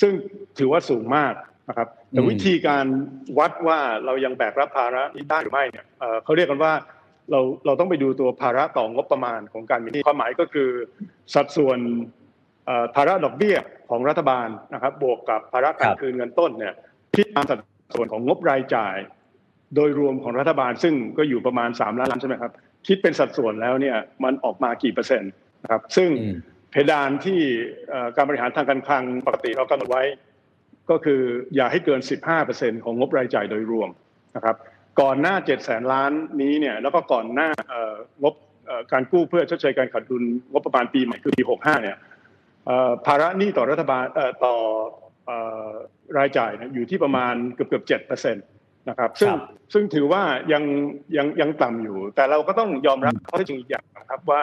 ซึ่งถือว่าสูงมากนะครับแต่วิธีการวัดว่าเรายังแบกรับภาระนี้ได้หรือไม่เนี่ยเขาเรียกกันว่าเราเราต้องไปดูตัวภาระต่องบประมาณของการมีหนี้ความหมายก็คือสัดส่วนภาระดอกเบี้ยของรัฐบาลนะครับบวกกับภาระการคืนเงินต้นเนี่ยที่ตามสัดส่วนของงบรายจ่ายโดยรวมของรัฐบาลซึ่งก็อยู่ประมาณสามล้านล้านใช่ไหมครับคิดเป็นสัดส่วนแล้วเนี่ยมันออกมากี่เปอร์เซ็นต์นะครับซึ่งเพดานที่การบริหารทางการคลังปกติเรากำหนดไว้ก็คืออย่าให้เกิน สิบห้าเปอร์เซ็นต์ ของงบรายจ่ายโดยรวมนะครับก่อนหน้า เจ็ดแสน ล้านนี้เนี่ยแล้วก็ก่อนหน้างบการกู้เพื่อชดเชยการขาดดุลงบประมาณปีใหม่คือปีหกสิบห้าเนี่ยภาระหนี้ต่อรัฐบาลต่อรายจ่ายอยู่ที่ประมาณเกือบๆ เจ็ดเปอร์เซ็นต์ นะครับซึ่งซึ่งถือว่ายังยังยังต่ำอยู่แต่เราก็ต้องยอมรับข้อเท็จจริงอีกอย่างนะครับว่า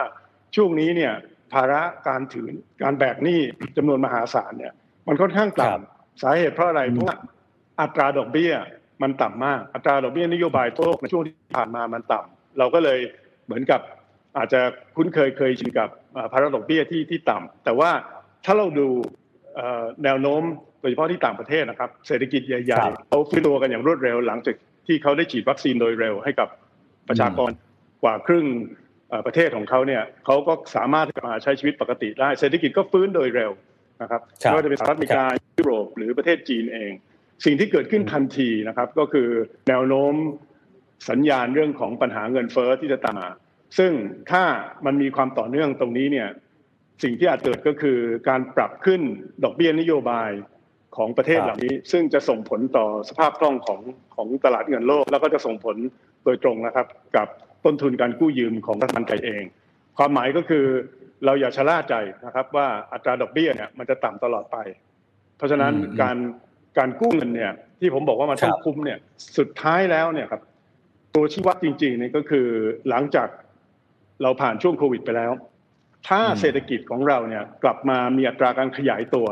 ช่วงนี้เนี่ยภาระการถือการแบกหนี้จำนวนมหาศาลเนี่ยมันค่อนข้างต่ำสาเหตุเพราะอะไรเพราะว่าอัตราดอกเบี้ยมันต่ำมากอัตราดอกเบี้ยนโยบายโลกในช่วงที่ผ่านมามันต่ำเราก็เลยเหมือนกับอาจจะคุ้นเคยเคยชินกับภาระดอกเบี้ยที่ที่ต่ำแต่ว่าถ้าเราดูแนวโน้มโดยเฉพาะที่ต่างประเทศนะครับเศรษฐกิจใหญ่ๆเขาฟื้นตัวกันอย่างรวดเร็วหลังจากที่เขาได้ฉีดวัคซีนโดยเร็วให้กับประชากรกว่าครึ่งประเทศของเขาเนี่ยเขาก็สามารถกลับมาใช้ชีวิตปกติได้เศรษฐกิจก็ฟื้นโดยเร็วนะครับไม่ว่าจะเป็นสหรัฐอเมริกายุโรปหรือประเทศจีนเองสิ่งที่เกิดขึ้นทันทีนะครับก็คือแนวโน้มสัญญาณเรื่องของปัญหาเงินเฟ้อที่จะตามมา ซึ่งถ้ามันมีความต่อเนื่องตรงนี้เนี่ยสิ่งที่อาจเกิดก็คือการปรับขึ้นดอกเบี้ยนโยบายของประเทศเหล่านี้ซึ่งจะส่งผลต่อสภาพคล่องของของตลาดเงินโลกแล้วก็จะส่งผลโดยตรงนะครับกับต้นทุนการกู้ยืมของรัฐบาลไทยเองความหมายก็คือเราอย่าชะล่าใจนะครับว่าอัตราดอกเบี้ยเนี่ยมันจะต่ำตลอดไปเพราะฉะนั้นการการกู้เงินเนี่ยที่ผมบอกว่ามันต้องคุ้มเนี่ยสุดท้ายแล้วเนี่ยครับตัวชี้วัดจริงๆเนี่ยก็คือหลังจากเราผ่านช่วงโควิดไปแล้วถ้าเศรษฐกิจของเราเนี่ยกลับมามีอัตราการขยายตัว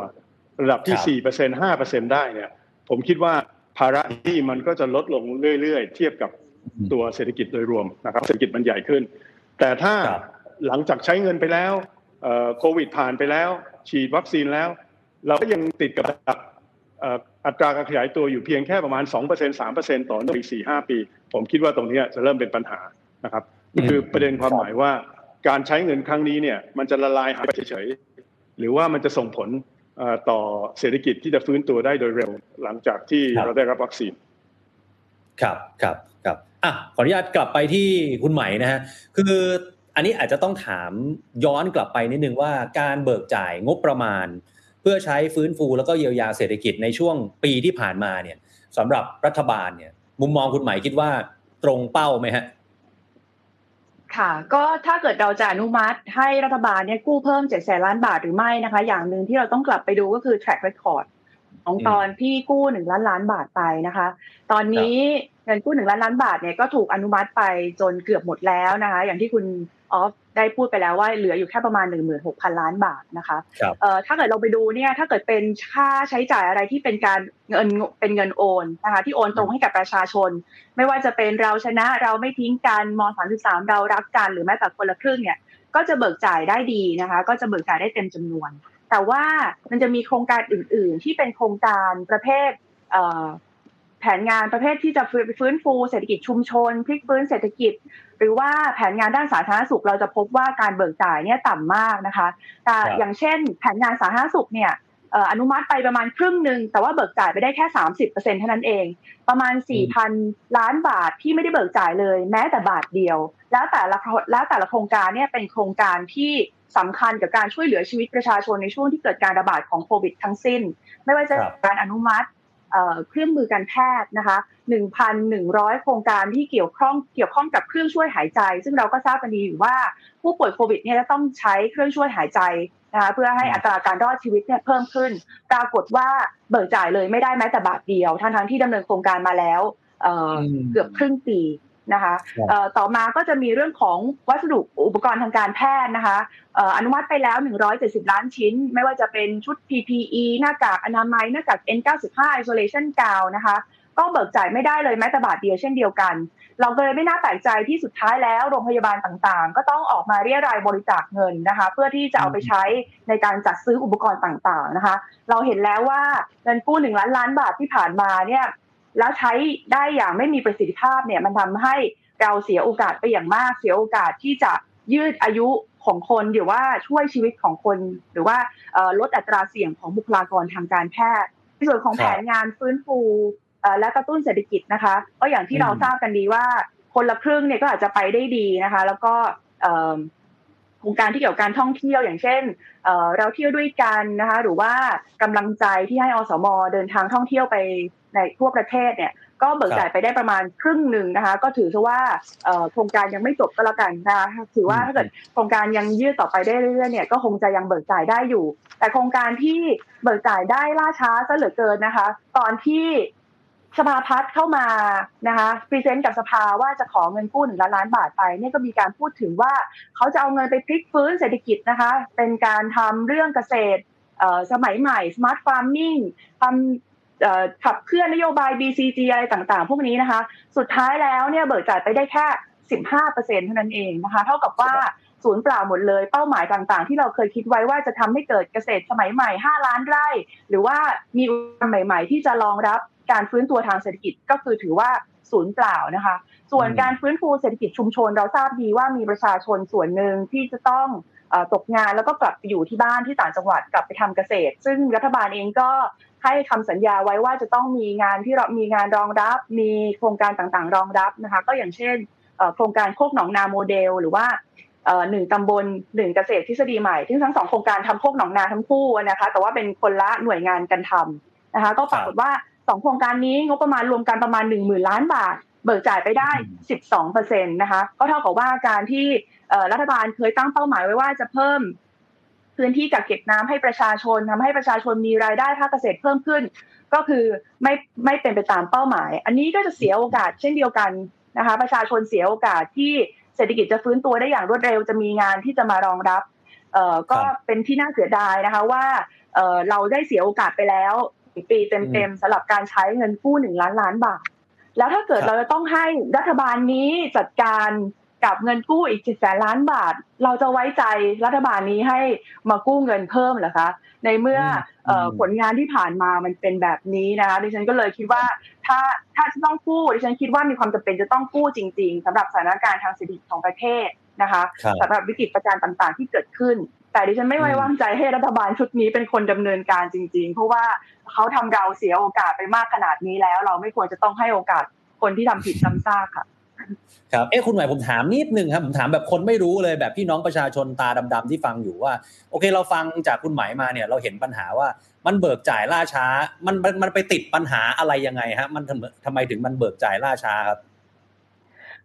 ระดับที่ สี่เปอร์เซ็นต์ ห้าเปอร์เซ็นต์ ได้เนี่ยผมคิดว่าภาระที่มันก็จะลดลงเรื่อยๆเทียบกับตัวเศรษฐกิจโดยรวมนะครับเศรษฐกิจมันใหญ่ขึ้นแต่ถ้าหลังจากใช้เงินไปแล้วโควิดผ่านไปแล้วฉีดวัคซีนแล้วเราก็ยังติดกับอัตราการขยายตัวอยู่เพียงแค่ประมาณ สองเปอร์เซ็นต์ สามเปอร์เซ็นต์ ต่ออีก สี่ถึงห้า ปีผมคิดว่าตรงนี้จะเริ่มเป็นปัญหานะครับนี่คือประเด็นความหมายว่าการใช้เงินครั้งนี้เนี่ยมันจะละลายหายไปเฉยๆหรือว่ามันจะส่งผลต่อเศรษฐกิจที่จะฟื้นตัวได้โดยเร็วหลังจากที่เราได้รับวัคซีนครับครับครับอ่ะขออนุญาตกลับไปที่คุณไหมนะฮะคืออันนี้อาจจะต้องถามย้อนกลับไปนิดนึงว่าการเบิกจ่ายงบประมาณเพื่อใช้ฟื้นฟูแล้วก็เยียวยาเศรษฐกิจในช่วงปีที่ผ่านมาเนี่ยสำหรับรัฐบาลเนี่ยมุมมองคุณไหมคิดว่าตรงเป้าไหมฮะค่ะก็ถ้าเกิดเราจะอนุมัติให้รัฐบาลเนี่ยกู้เพิ่มเจ็ดแสนล้านบาทหรือไม่นะคะอย่างนึงที่เราต้องกลับไปดูก็คือ track record ของตอนที่กู้หนึ่งล้านล้านบาทไปนะคะตอนนี้เงินกู้หนึ่งล้านล้านบาทเนี่ยก็ถูกอนุมัติไปจนเกือบหมดแล้วนะคะอย่างที่คุณออฟได้พูดไปแล้วว่าเหลืออยู่แค่ประมาณ หนึ่งหมื่นหกพัน ล้านบาทนะคะเอ่อถ้าเกิดเราไปดูเนี่ยถ้าเกิดเป็นค่าใช้จ่ายอะไรที่เป็นการเงินเป็นเงินโอนนะคะที่โอนตรงให้กับประชาชนไม่ว่าจะเป็นเราชนะเราไม่ทิ้งกันม.สามสิบสามเรารักกันหรือแม้แต่คนละครึ่งเนี่ยก็จะเบิกจ่ายได้ดีนะคะก็จะเบิกจ่ายได้เต็มจำนวนแต่ว่ามันจะมีโครงการอื่นๆที่เป็นโครงการประเภทเอ่อแผนงานประเภทที่จะฟื้นฟูเศรษฐกิจชุมชนพลิกฟื้นเศรษฐกิจหรือว่าแผนงานด้านสาธารณสุขเราจะพบว่าการเบิกจ่ายเนี่ยต่ำมากนะคะแต่อย่างเช่นแผนงานสาธารณสุขเนี่ยอนุมัติไปประมาณครึ่งนึงแต่ว่าเบิกจ่ายไปได้แค่ สามสิบเปอร์เซ็นต์ เท่านั้นเองประมาณ สี่พัน ล้านบาทที่ไม่ได้เบิกจ่ายเลยแม้แต่บาทเดียวแล้วแต่ละแล้วแต่ละโครงการเนี่ยเป็นโครงการที่สำคัญกับการช่วยเหลือชีวิตประชาชนในช่วงที่เกิดการระบาดของโควิดทั้งสิ้นไม่ว่าจะการอนุมัติเครื่องมือการแพทย์นะคะ หนึ่งพันหนึ่งร้อย โครงการที่เกี่ยวข้องเกี่ยวข้องกับเครื่องช่วยหายใจซึ่งเราก็ทราบกันดีอยู่ว่าผู้ป่วยโควิดเนี่ยจะต้องใช้เครื่องช่วยหายใจนะคะเพื่อให้อัตราการรอดชีวิตเนี่ยเพิ่มขึ้นปรากฏว่าเบิกจ่ายเลยไม่ได้แม้แต่บาทเดียวทั้งๆที่ดำเนินโครงการมาแล้วเอ่อเกือบครึ่งปีนะคะเอ่อต่อมาก็จะมีเรื่องของวัสดุอุปกรณ์ทางการแพทย์นะคะเอ่ออนุมัติไปแล้วหนึ่งร้อยเจ็ดสิบล้านชิ้นไม่ว่าจะเป็นชุด พี พี อี หน้ากากอนามัยหน้ากาก เอ็น เก้าสิบห้า isolation gown นะคะก็เบิกจ่ายไม่ได้เลยแม้แต่บาทเดียวเช่นเดียวกันเราก็เลยไม่น่าแปลกใจที่สุดท้ายแล้วโรงพยาบาลต่างๆก็ต้องออกมาเรียรายบริจาคเงินนะคะเพื่อที่จะเอาไปใช้ในการจัดซื้ออุปกรณ์ต่างๆนะคะเราเห็นแล้วว่าเงินกู้หนึ่งล้านล้านบาทที่ผ่านมาเนี่ยแล้วใช้ได้อย่างไม่มีประสิทธิภาพเนี่ยมันทำให้เราเสียโอกาสไปอย่างมากเสียโอกาสที่จะยืดอายุของคนหรือว่าช่วยชีวิตของคนหรือว่าลดอัตราเสี่ยงของบุคลากรทางการแพทย์ในส่วนของแผนงานฟื้นฟูและกระตุ้นเศรษฐกิจนะคะก็อย่างที่เราทราบกันดีว่าคนละครึ่งเนี่ยก็อาจจะไปได้ดีนะคะแล้วก็โครงการที่เกี่ยวกับการท่องเที่ยวอย่างเช่นเราเที่ยวด้วยกันนะคะหรือว่ากำลังใจที่ให้อสม.เดินทางท่องเที่ยวไปในทั่วประเทศเนี่ยก็เบิกจ่ายไปได้ประมาณครึ่งหนึ่งนะคะก็ถือซะว่าโครงการยังไม่จบก็แล้วกันนะคะถือว่าถ้าเกิดโครงการยังยืดต่อไปได้เรื่อยๆเนี่ยก็คงจะยังเบิกจ่ายได้อยู่แต่โครงการที่เบิกจ่ายได้ล่าช้าซะเหลือเกินนะคะตอนที่สภาพัฒน์เข้ามานะคะพรีเซนต์กับสภาว่าจะขอเงินกู้หนึ่งล้านล้านบาทไปเนี่ยก็มีการพูดถึงว่าเขาจะเอาเงินไปพลิกฟื้นเศรษฐกิจนะคะเป็นการทำเรื่องเกษตรสมัยใหม่สมาร์ทฟาร์มมิ่งทำขับเคลื่อนนโยบาย บี ซี จี อะไรต่างๆพวกนี้นะคะสุดท้ายแล้วเนี่ยเบิกจ่ายไปได้แค่ สิบห้าเปอร์เซ็นต์ เท่านั้นเองนะคะเท่ากับว่าศูนย์เปล่าหมดเลยเป้าหมายต่างๆที่เราเคยคิดไว้ว่าจะทำให้เกิดเกษตรสมัยใหม่ห้าล้านไร่หรือว่ามีอุตสาหกรรมใหม่ๆที่จะรองรับการฟื้นตัวทางเศรษฐกิจก็คือถือว่าศูนย์เปล่านะคะส่วนการฟื้นฟูเศรษฐกิจชุมชนเราทราบดีว่ามีประชาชนส่วนหนึ่งที่จะต้องตกงานแล้วก็กลับไปอยู่ที่บ้านที่ต่างจังหวัดกลับไปทำเกษตรซึ่งรัฐบาลเองก็ให้คำสัญญาไว้ว่าจะต้องมีงานที่เรามีงานรองรับมีโครงการต่างๆรองรับนะคะก็อย่างเช่น โครงการโคกหนองนาโมเดลหรือว่าหนึ่งตำบลหนึ่งเกษตรทฤษฎีใหม่ซึ่งทั้งสองโครงการทำโคกหนองนาทั้งคู่นะคะแต่ว่าเป็นคนละหน่วยงานกันทำนะคะก็ปรากฏว่าสองโครงการนี้งบประมาณรวมกันประมาณ หนึ่งหมื่น ล้านบาทเบิกจ่ายไปได้ สิบสองเปอร์เซ็นต์ นะคะก็เท่ากับว่าการที่รัฐบาลเคยตั้งเป้าหมายไว้ว่าจะเพิ่มพื้นที่กักเก็บน้ำให้ประชาชนทำให้ประชาชนมีรายได้ภาคเกษตรเพิ่มขึ้นก็คือไม่ไม่เป็นไปตามเป้าหมายอันนี้ก็จะเสียโอกาสเช่นเดียวกันนะคะประชาชนเสียโอกาสที่เศรษฐกิจจะฟื้นตัวได้อย่างรวดเร็วจะมีงานที่จะมารองรับเอ่อก็เป็นที่น่าเสียดายนะคะว่าเอ่อเราได้เสียโอกาสไปแล้วปีเต็มๆสำหรับการใช้เงินกู้หนึ่งล้านล้านบาทแล้วถ้าเกิดเราจะต้องให้รัฐบาลนี้จัดการกับเงินกู้อีกเจ็ดแสนล้านบาทเราจะไว้ใจรัฐบาลนี้ให้มากู้เงินเพิ่มเหรอคะในเมื่ อ, อ, อผลงานที่ผ่านมามันเป็นแบบนี้นะคะดิฉันก็เลยคิดว่าถ้าถ้าจะต้องกู้ดิฉันคิดว่ามีความจำเป็นจะต้องกู้จริงๆสำหรับสถานการณ์ทางเศรษฐกิจของประเทศนะคะสำหรับวิกฤตประการต่างๆที่เกิดขึ้นแต่ดิฉันไม่ไว้วางใจให้รัฐบาลชุดนี้เป็นคนดำเนินการจริงๆเพราะว่าเขาทำเราเสียโอกาสไปมากขนาดนี้แล้วเราไม่ควรจะต้องให้โอกาสคนที่ทำผิดซ้ำซากค่ะครับเอ๊ะคุณหมายผมถามนิดนึงครับผมถามแบบคนไม่รู้เลยแบบพี่น้องประชาชนตาดำๆที่ฟังอยู่ว่าโอเคเราฟังจากคุณหมายมาเนี่ยเราเห็นปัญหาว่ามันเบิกจ่ายล่าช้ามันมันไปติดปัญหาอะไรยังไงฮะมันทำไมถึงมันเบิกจ่ายล่าช้าครับ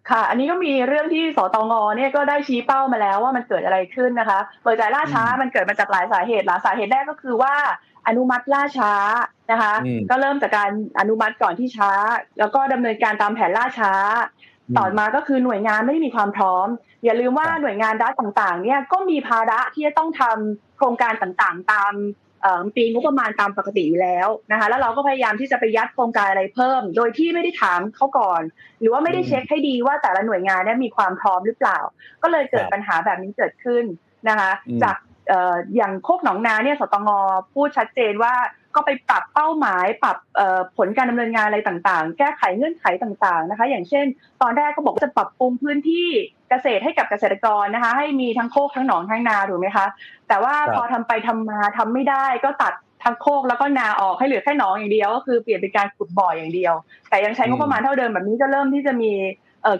ค่ะอันนี้ก็มีเรื่องที่สตง.เนี่ยก็ได้ชี้เป้ามาแล้วว่ามันเกิดอะไรขึ้นนะคะเบิกจ่ายล่าช้ามันเกิดมาจากหลายสาเหตุหลายสาเหตุแรกก็คือว่าอนุมัติล่าช้านะคะก็เริ่มจากการอนุมัติก่อนที่ช้าแล้วก็ดำเนินการตามแผนล่าช้าต่อมาก็คือหน่วยงานไม่มีความพร้อมอย่าลืมว่าหน่วยงานรัฐต่างๆเนี่ยก็มีภาระที่จะต้องทำโครงการต่างๆตามปีงบประมาณตามปกติอยู่แล้วนะคะแล้วเราก็พยายามที่จะไปยัดโครงการอะไรเพิ่มโดยที่ไม่ได้ถามเขาก่อนหรือว่าไม่ได้เช็คให้ดีว่าแต่ละหน่วยงานเนี่ยมีความพร้อมหรือเปล่าก็เลยเกิดปัญหาแบบนี้เกิดขึ้นนะคะจากอย่างโคกหนองนาเนี่ยสตง.พูดชัดเจนว่าก็ไปปรับเป้าหมายปรับผลการดำเนินงานอะไรต่างๆแก้ไขเงื่อนไขต่างๆนะคะอย่างเช่นตอนแรกก็บอกว่าจะปรับปรุงพื้นที่เกษตรให้กับเกษตรกรนะคะให้มีทั้งโคกทั้งหนองทั้งนาถูกไหมคะแต่ว่าพอทำไปทำมาทำไม่ได้ก็ตัดทั้งโคกแล้วก็นาออกให้เหลือแค่หนองอย่างเดียวก็คือเปลี่ยนเป็นการขุดบ่ออย่างเดียวแต่ยังใช้งบประมาณเท่าเดิมแบบนี้ก็เริ่มที่จะมี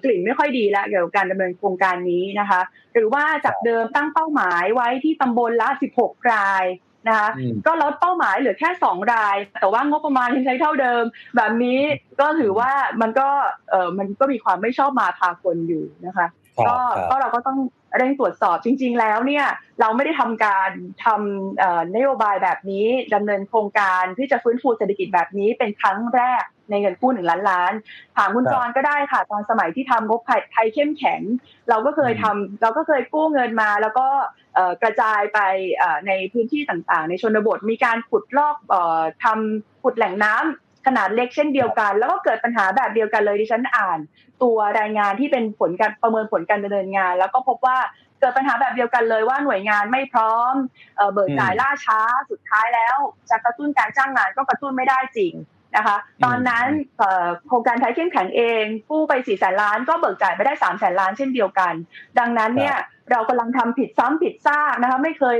กลิ่นไม่ค่อยดีแล้วเกี่ยวกับการดำเนินโครงการนี้นะคะหรือว่าจากเดิมตั้งเป้าหมายไว้ที่ตำบลละสิบหกรายนะคะก็ลดเป้าหมายเหลือแค่สองรายแต่ว่างบประมาณที่ใช้เท่าเดิมแบบนี้ก็ถือว่ามันก็เออมันก็มีความไม่ชอบมาพากลอยู่นะคะก็ก็เราก็ต้องเร่งตรวจสอบจริงๆแล้วเนี่ยเราไม่ได้ทำการทำเอ่อนโยบายแบบนี้ดำเนินโครงการที่จะฟื้นฟูเศรษฐกิจแบบนี้เป็นครั้งแรกในเงินกู้หนึ่งล้านล้านถามคุณจรก็ได้ค่ะตอนสมัยที่ทำงบไทยเข้มแข็งเราก็เคยทำเราก็เคยกู้เงินมาแล้วก็กระจายไปในพื้นที่ต่างๆในชนบทมีการขุดลอกทำขุดแหล่งน้ำขนาดเล็กเช่นเดียวกันแล้วก็เกิดปัญหาแบบเดียวกันเลยดิฉันอ่านตัวรายงานที่เป็นผลการประเมินผลการดำเนินงานแล้วก็พบว่าเกิดปัญหาแบบเดียวกันเลยว่าหน่วยงานไม่พร้อมเบิกจ่ายล่าช้าสุดท้ายแล้วจะกระตุ้นการจ้างงานก็กระตุ้นไม่ได้จริงนะคะตอนนั้นโครงการไทยเข้มแข็งเองกู้ไปสี่แสนล้านก็เบิกจ่ายไปได้สามแสนล้านเช่นเดียวกันดังนั้นเนี่ยเรากำลังทำผิดซ้ำผิดซากนะคะไม่เคย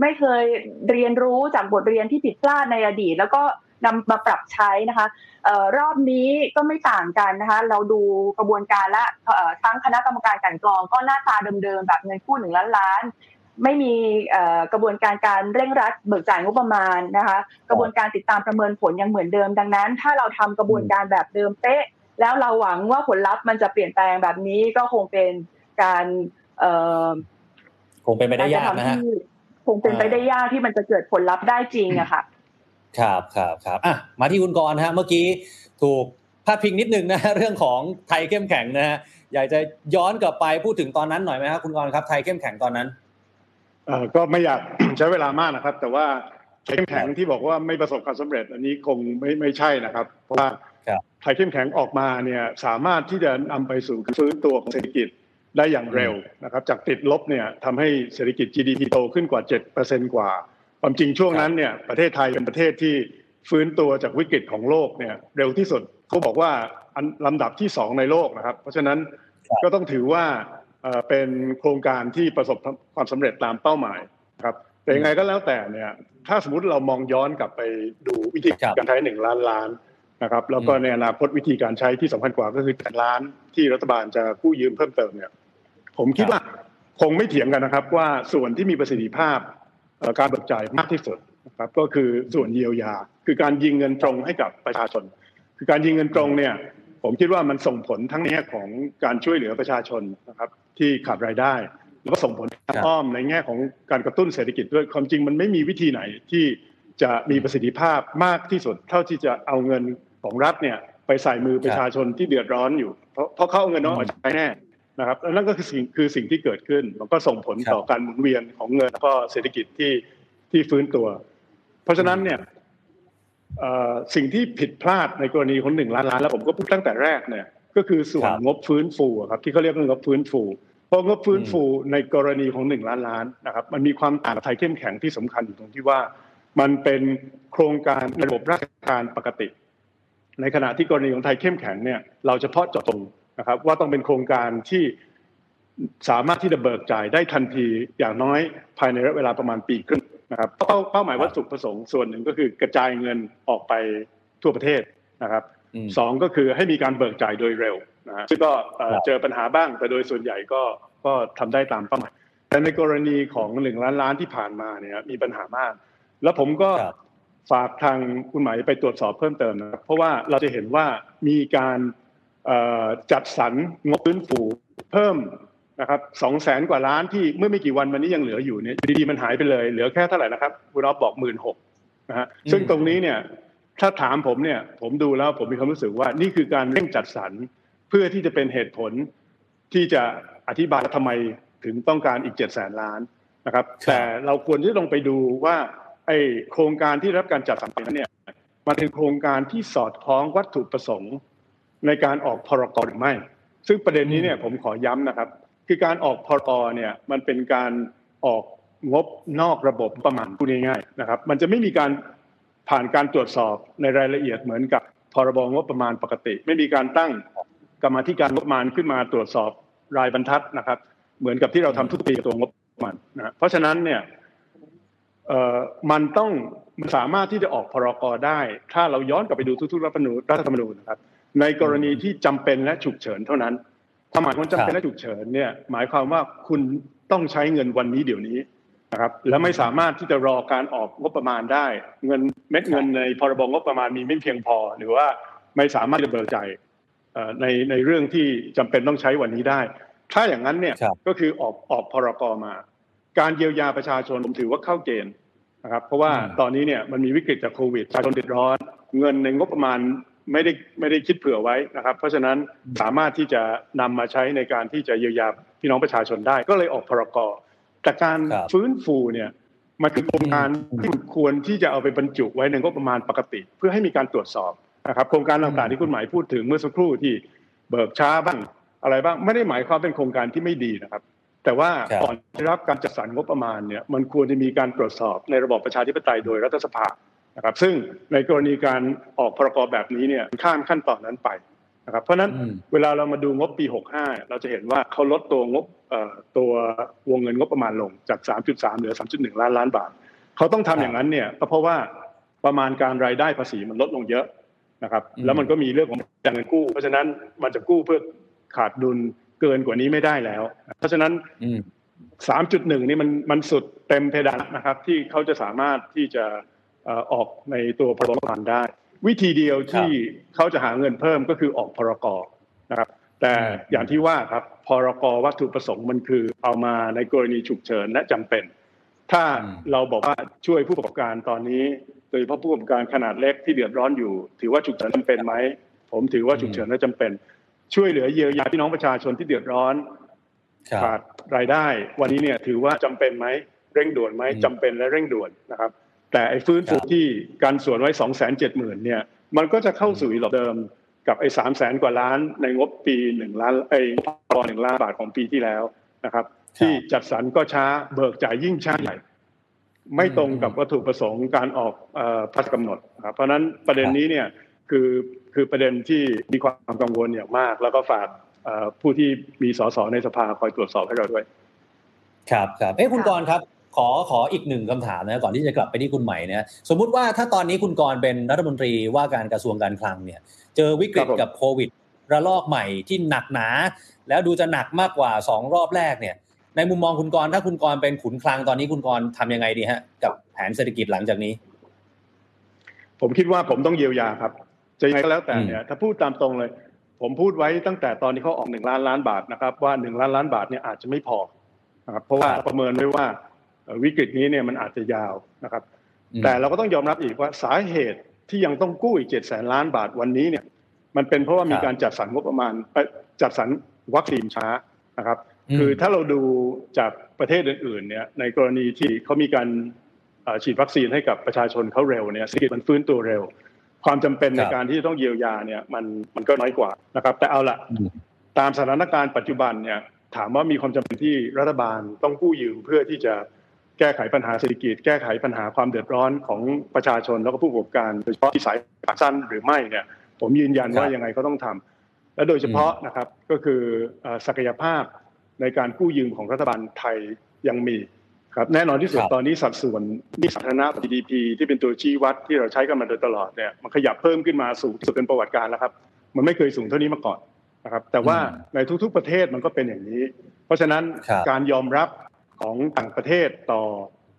ไม่เคยเรียนรู้จากบทเรียนที่ผิดพลาดในอดีตแล้วก็นำมาปรับใช้นะคะรอบนี้ก็ไม่ต่างกันนะคะเราดูกระบวนการและทั้งคณะกรรมการกลั่นกรองก็หน้าตาเดิมๆแบบเงินกู้หนึ่งล้านล้านไม่มีกระบวนการการเร่งรัดเบิกจ่ายงบประมาณนะคะกระบวนการติดตามประเมินผลยังเหมือนเดิมดังนั้นถ้าเราทำกระบวนการแบบเดิมเป๊ะแล้วเราหวังว่าผลลัพธ์มันจะเปลี่ยนแปลงแบบนี้ก็คงเป็นการคงเป็นไปได้ยากนะฮะคงเป็นไปได้ยากที่มันจะเกิดผลลัพธ์ได้จริงอะค่ะครับครับครับอ่ะมาที่คุณกรณ์ฮะเมื่อกี้ถูกพาดพิงนิดนึงนะเรื่องของไทยเข้มแข็งนะฮะอยากจะย้อนกลับไปพูดถึงตอนนั้นหน่อยไหมครับคุณกรณ์ครับไทยเข้มแข็งตอนนั้นเอ่อก็ไม่อยาก ใช้เวลามากนะครับแต่ว่าไทยเข้มแข็งที่บอกว่าไม่ประสบความสำเร็จอันนี้คงไม่ไม่ใช่นะครับเพราะว่าไทยเข้มแข็งออกมาเนี่ยสามารถที่จะนำไปสู่การฟื้นตัวของเศรษฐกิจได้อย่างเร็วนะครับจากติดลบเนี่ยทำให้เศรษฐกิจ จี ดี พี โตขึ้นกว่า เจ็ดเปอร์เซ็นต์ กว่าความจริงช่วงนั้นเนี่ยประเทศไทยเป็นประเทศที่ฟื้นตัวจากวิกฤตของโลกเนี่ยเร็วที่สุดเขาบอกว่าลำดับที่สองในโลกนะครับเพราะฉะนั้นก็ต้องถือว่าเป็นโครงการที่ประสบความสำเร็จตามเป้าหมายครับแต่ยังไงก็แล้วแต่เนี่ยถ้าสมมุติเรามองย้อนกลับไปดูวิธีการใช้หนึ่งล้านล้าน นะครับแล้วก็ในอนาคตวิธีการใช้ที่สำคัญกว่าก็คือแต่ล้านที่รัฐบาลจะกู้ยืมเพิ่มเติมเนี่ยผมคิดว่าคงไม่เถียงกันนะครับว่าส่วนที่มีประสิทธิภาพการเบิกจ่ายมากที่สุดนะครับก็คือส่วนเยียวยาคือการยิงเงินตรงให้กับประชาชนคือการยิงเงินตรงเนี่ยผมคิดว่ามันส่งผลทั้งในแง่ของการช่วยเหลือประชาชนนะครับที่ขาดรายได้แล้วก็ส่งผลอ้อมในแง่ของการกระตุ้นเศรษฐกิจด้วยความจริงมันไม่มีวิธีไหนที่จะมีประสิทธิภาพมากที่สุดเท่าที่จะเอาเงินของรัฐเนี่ยไปใส่มือประชาชนที่เดือดร้อนอยู่เพราะเพราะเขาเอาเงินน้องออกใช้แน่นะครับนั่นก็คือสิ่งคือสิ่งที่เกิดขึ้นมันก็ส่งผลต่อการหมุนเวียนของเงินแล้วก็เศรษฐกิจที่ที่ฟื้นตัวเพราะฉะนั้นเนี่ยสิ่งที่ผิดพลาดในกรณีคนหนึ่งล้านล้านแล้วผมก็พูดตั้งแต่แรกเนี่ยก็คือส่วนงบฟื้นฟูครับที่เขาเรียกว่างบฟื้นฟูเพราะงบฟื้นฟูในกรณีของหนึ่งล้านล้านนะครับมันมีความต่างไทยเข้มแข็งที่สำคัญอยู่ตรงที่ว่ามันเป็นโครงการระบบราชการปกติในขณะที่กรณีของไทยเข้มแข็งเนี่ยเราเฉพาะเจาะจงนะครับว่าต้องเป็นโครงการที่สามารถที่จะเบิกจ่ายได้ทันทีอย่างน้อยภายในระยะเวลาประมาณปีครึ่งนะครับเป้าเป้าหมายวัตถุประสงค์ส่วนหนึ่งก็คือกระจายเงินออกไปทั่วประเทศนะครับสองก็คือให้มีการเบิกจ่ายโดยเร็วนะฮะซึ่งก็เจอปัญหาบ้างแต่โดยส่วนใหญ่ก็ก็ทำได้ตามเป้าหมายแต่ในกรณีของหนึ่งล้านล้านที่ผ่านมาเนี่ยมีปัญหามากแล้วผมก็ฝากทางคุณหมายไปตรวจสอบเพิ่มเติมนะครับเพราะว่าเราจะเห็นว่ามีการจัดสรรงบฟื้นฟูเพิ่มนะครับสองแสนกว่าล้านที่เมื่อไม่กี่วันมานี้ยังเหลืออยู่เนี่ยดีๆมันหายไปเลยเหลือแค่เท่าไหร่นะครับคุณอ๊อฟบอกหมื่นหกนะฮะซึ่งตรงนี้เนี่ยถ้าถามผมเนี่ยผมดูแล้วผมมีความรู้สึกว่านี่คือการเร่งจัดสรรเพื่อที่จะเป็นเหตุผลที่จะอธิบายทำไมถึงต้องการอีกเจ็ดแสนล้านนะครับแต่เราควรที่จะลงไปดูว่าไอโครงการที่รับการจัดสรรนั้นเนี่ยมันเป็นโครงการที่สอดคล้องวัตถุประสงค์ในการออกพรกหรือไม่ซึ่งประเด็นนี้เนี่ยผมขอย้ำนะครับคือการออกพรกเนี่ยมันเป็นการออกงบนอกระบบประมาณพูดง่ายๆนะครับมันจะไม่มีการผ่านการตรวจสอบในรายละเอียดเหมือนกับพรบงบประมาณปกติไม่มีการตั้งกรรมาธิการงบประมาณขึ้นมาตรวจสอบรายบรรทัดนะครับเหมือนกับที่เราทำทุกปีกับตัวงบประมาณนะเพราะฉะนั้นเนี่ยเอ่อมันต้องมันสามารถที่จะออกพรกได้ถ้าเราย้อนกลับไปดูทุกๆรัฐธรรมนูญรัฐธรรมนูญนะครับในกรณีที่จำเป็นและฉุกเฉินเท่านั้นความหมายของจำเป็นและฉุกเฉินเนี่ยหมายความว่าคุณต้องใช้เงินวันนี้เดี๋ยวนี้นะครับและไม่สามารถที่จะรอการออกงบประมาณได้เงินเม็ดเงินในพรบงบประมาณมีไม่เพียงพอหรือว่าไม่สามารถจะเบิกจ่ายในในเรื่องที่จำเป็นต้องใช้วันนี้ได้ถ้าอย่างนั้นเนี่ยก็คือออกออกพรกมาการเยียวยาประชาชนผมถือว่าเข้าเกณฑ์นะครับเพราะว่าตอนนี้เนี่ยมันมีวิกฤตจากโควิดประชาชนเดือดร้อนเงินในงบประมาณไม่ได้ไม่ได้คิดเผื่อไว้นะครับเพราะฉะนั้นสามารถที่จะนำมาใช้ในการที่จะเยียวยาพี่น้องประชาชนได้ก็เลยออกพรกแต่การฟื้นฟูเนี่ยมันคือโครงการที่ควรที่จะเอาไปบรรจุไว้ในงบประมาณปกติเพื่อให้มีการตรวจสอบนะครับโครงการต่างๆที่คุณหมายพูดถึงเมื่อสักครู่ที่เบิกช้าบ้างอะไรบ้างไม่ได้หมายความเป็นโครงการที่ไม่ดีนะครับแต่ว่าก่อนได้รับการจัดสรรงบประมาณเนี่ยมันควรจะมีการตรวจสอบในระบอบประชาธิปไตยโดยรัฐสภานะครับซึ่งในกรณีการออกพรกแบบนี้เนี่ยข้ามขั้นตอนนั้นไปนะครับเพราะฉะนั้นเวลาเรามาดูงบปีหกสิบห้าเราจะเห็นว่าเขาลดตัวงบตัววงเงินงบประมาณลงจาก สามจุดสาม เหลือ สามจุดหนึ่ง ล้านล้านบาทเขาต้องทำอย่างนั้นเนี่ยก็เพราะว่าประมาณการรายได้ภาษีมันลดลงเยอะนะครับแล้วมันก็มีเรื่องของการเงินกู้เพราะฉะนั้นมันจะกู้เพื่อขาดดุลเกินกว่านี้ไม่ได้แล้วเพราะฉะนั้น สามจุดหนึ่ง นี่มันมันสุดเต็มเพดานนะครับที่เขาจะสามารถที่จะออกในตัวพรบได้วิธีเดียวที่เขาจะหาเงินเพิ่มก็คือออกพรกนะครับแต่อย่างที่ว่าครับพรกวัตถุประสงค์มันคือเอามาในกรณีฉุกเฉินและจำเป็นถ้าเราบอกว่าช่วยผู้ประกอบการตอนนี้โดยเฉพาะผู้ประกอบการขนาดเล็กที่เดือดร้อนอยู่ถือว่าฉุกเฉินจำเป็นไหมผมถือว่าฉุกเฉินและจำเป็นช่วยเหลือเยียวยาพี่น้องประชาชนที่เดือดร้อนขาดรายได้วันนี้เนี่ยถือว่าจำเป็นไหมเร่งด่วนไหมจำเป็นและเร่งด่วนนะครับแต่ไอ้ฟื้นฟูที่การส่วนไว้ สองแสนเจ็ดหมื่น เนี่ยมันก็จะเข้าสู่ระดับเดิมกับไอ้ สามแสน กว่าล้านในงบปีหนึ่งล้านไอ้พรบหนึ่งล้านบาทของปีที่แล้วนะครับที่จัดสรรก็ช้าเบิกจ่ายยิ่งช้าใหญ่ไม่ตรงกับวัตถุประสงค์การออกเอ่อพระราชกำหนดครับเพราะนั้นประเด็นนี้เนี่ยคือคือประเด็นที่มีความกังวลอย่างมากแล้วก็ฝากเอ่อผู้ที่มีสสในสภาคอยตรวจสอบให้เราด้วยครับครับเอ๊ะคุณกรครับ ขอขออีกหนึ่งคำถามนะก่อนที่จะกลับไปที่คุณใหม่เนี่ยสมมุติว่าถ้าตอนนี้คุณกรณ์เป็นรัฐมนตรีว่าการกระทรวงการคลังเนี่ยเจอวิกฤตกับโควิดระลอกใหม่ที่หนักหนาแล้วดูจะหนักมากกว่าสองรอบแรกเนี่ยในมุมมองคุณกรณ์ถ้าคุณกรณ์เป็นขุนคลังตอนนี้คุณกรณ์ทำยังไงดีฮะกับแผนเศรษฐกิจหลังจากนี้ผมคิดว่าผมต้องเยียวยาครับจะยังไงก็แล้วแต่เนี่ยถ้าพูดตามตรงเลยผมพูดไว้ตั้งแต่ตอนที่เขาออกหนึ่งล้านล้านบาทนะครับว่าหนึ่งล้านล้านบาทเนี่ยอาจจะไม่พอนะครับเพราะว่าประเมินไว้ว่าวิกฤตนี้เนี่ยมันอาจจะยาวนะครับแต่เราก็ต้องยอมรับอีกว่าสาเหตุที่ยังต้องกู้อีกเจ็ดแสนล้านบาทวันนี้เนี่ยมันเป็นเพราะว่ามีการจัดสรรงบประมาณจัดสรรวัคซีนช้านะครับคือถ้าเราดูจากประเทศอื่นๆเนี่ยในกรณีที่เขามีการฉีดวัคซีนให้กับประชาชนเขาเร็วเนี่ยเศรษฐกิจมันฟื้นตัวเร็วความจำเป็นในการที่จะต้องเยียวยาเนี่ยมันมันก็น้อยกว่านะครับแต่เอาละตามสถานการณ์ปัจจุบันเนี่ยถามว่ามีความจำเป็นที่รัฐบาลต้องกู้ยืมเพื่อที่จะแก้ไขปัญหาเศรษฐกิจแก้ไขปัญหาความเดือดร้อนของประชาชนแล้วก็ผู้ประกอบการโดยเฉพาะที่สายสั้นหรือไม่เนี่ยผมยืนยันว่ายังไงก็ต้องทำและโดยเฉพาะนะครับก็คือศักยภาพในการกู้ยืมของรัฐบาลไทยยังมีครับแน่นอนที่สุดตอนนี้สัดส่วนหนี้สาธารณะ จี ดี พี ที่เป็นตัวชี้วัดที่เราใช้กันมาโดยตลอดเนี่ยมันขยับเพิ่มขึ้นมาสูงที่สุดเป็นประวัติการแล้วครับมันไม่เคยสูงเท่านี้มาก่อนนะครับแต่ว่าในทุกๆประเทศมันก็เป็นอย่างนี้เพราะฉะนั้นการยอมรับของต่างประเทศต่อ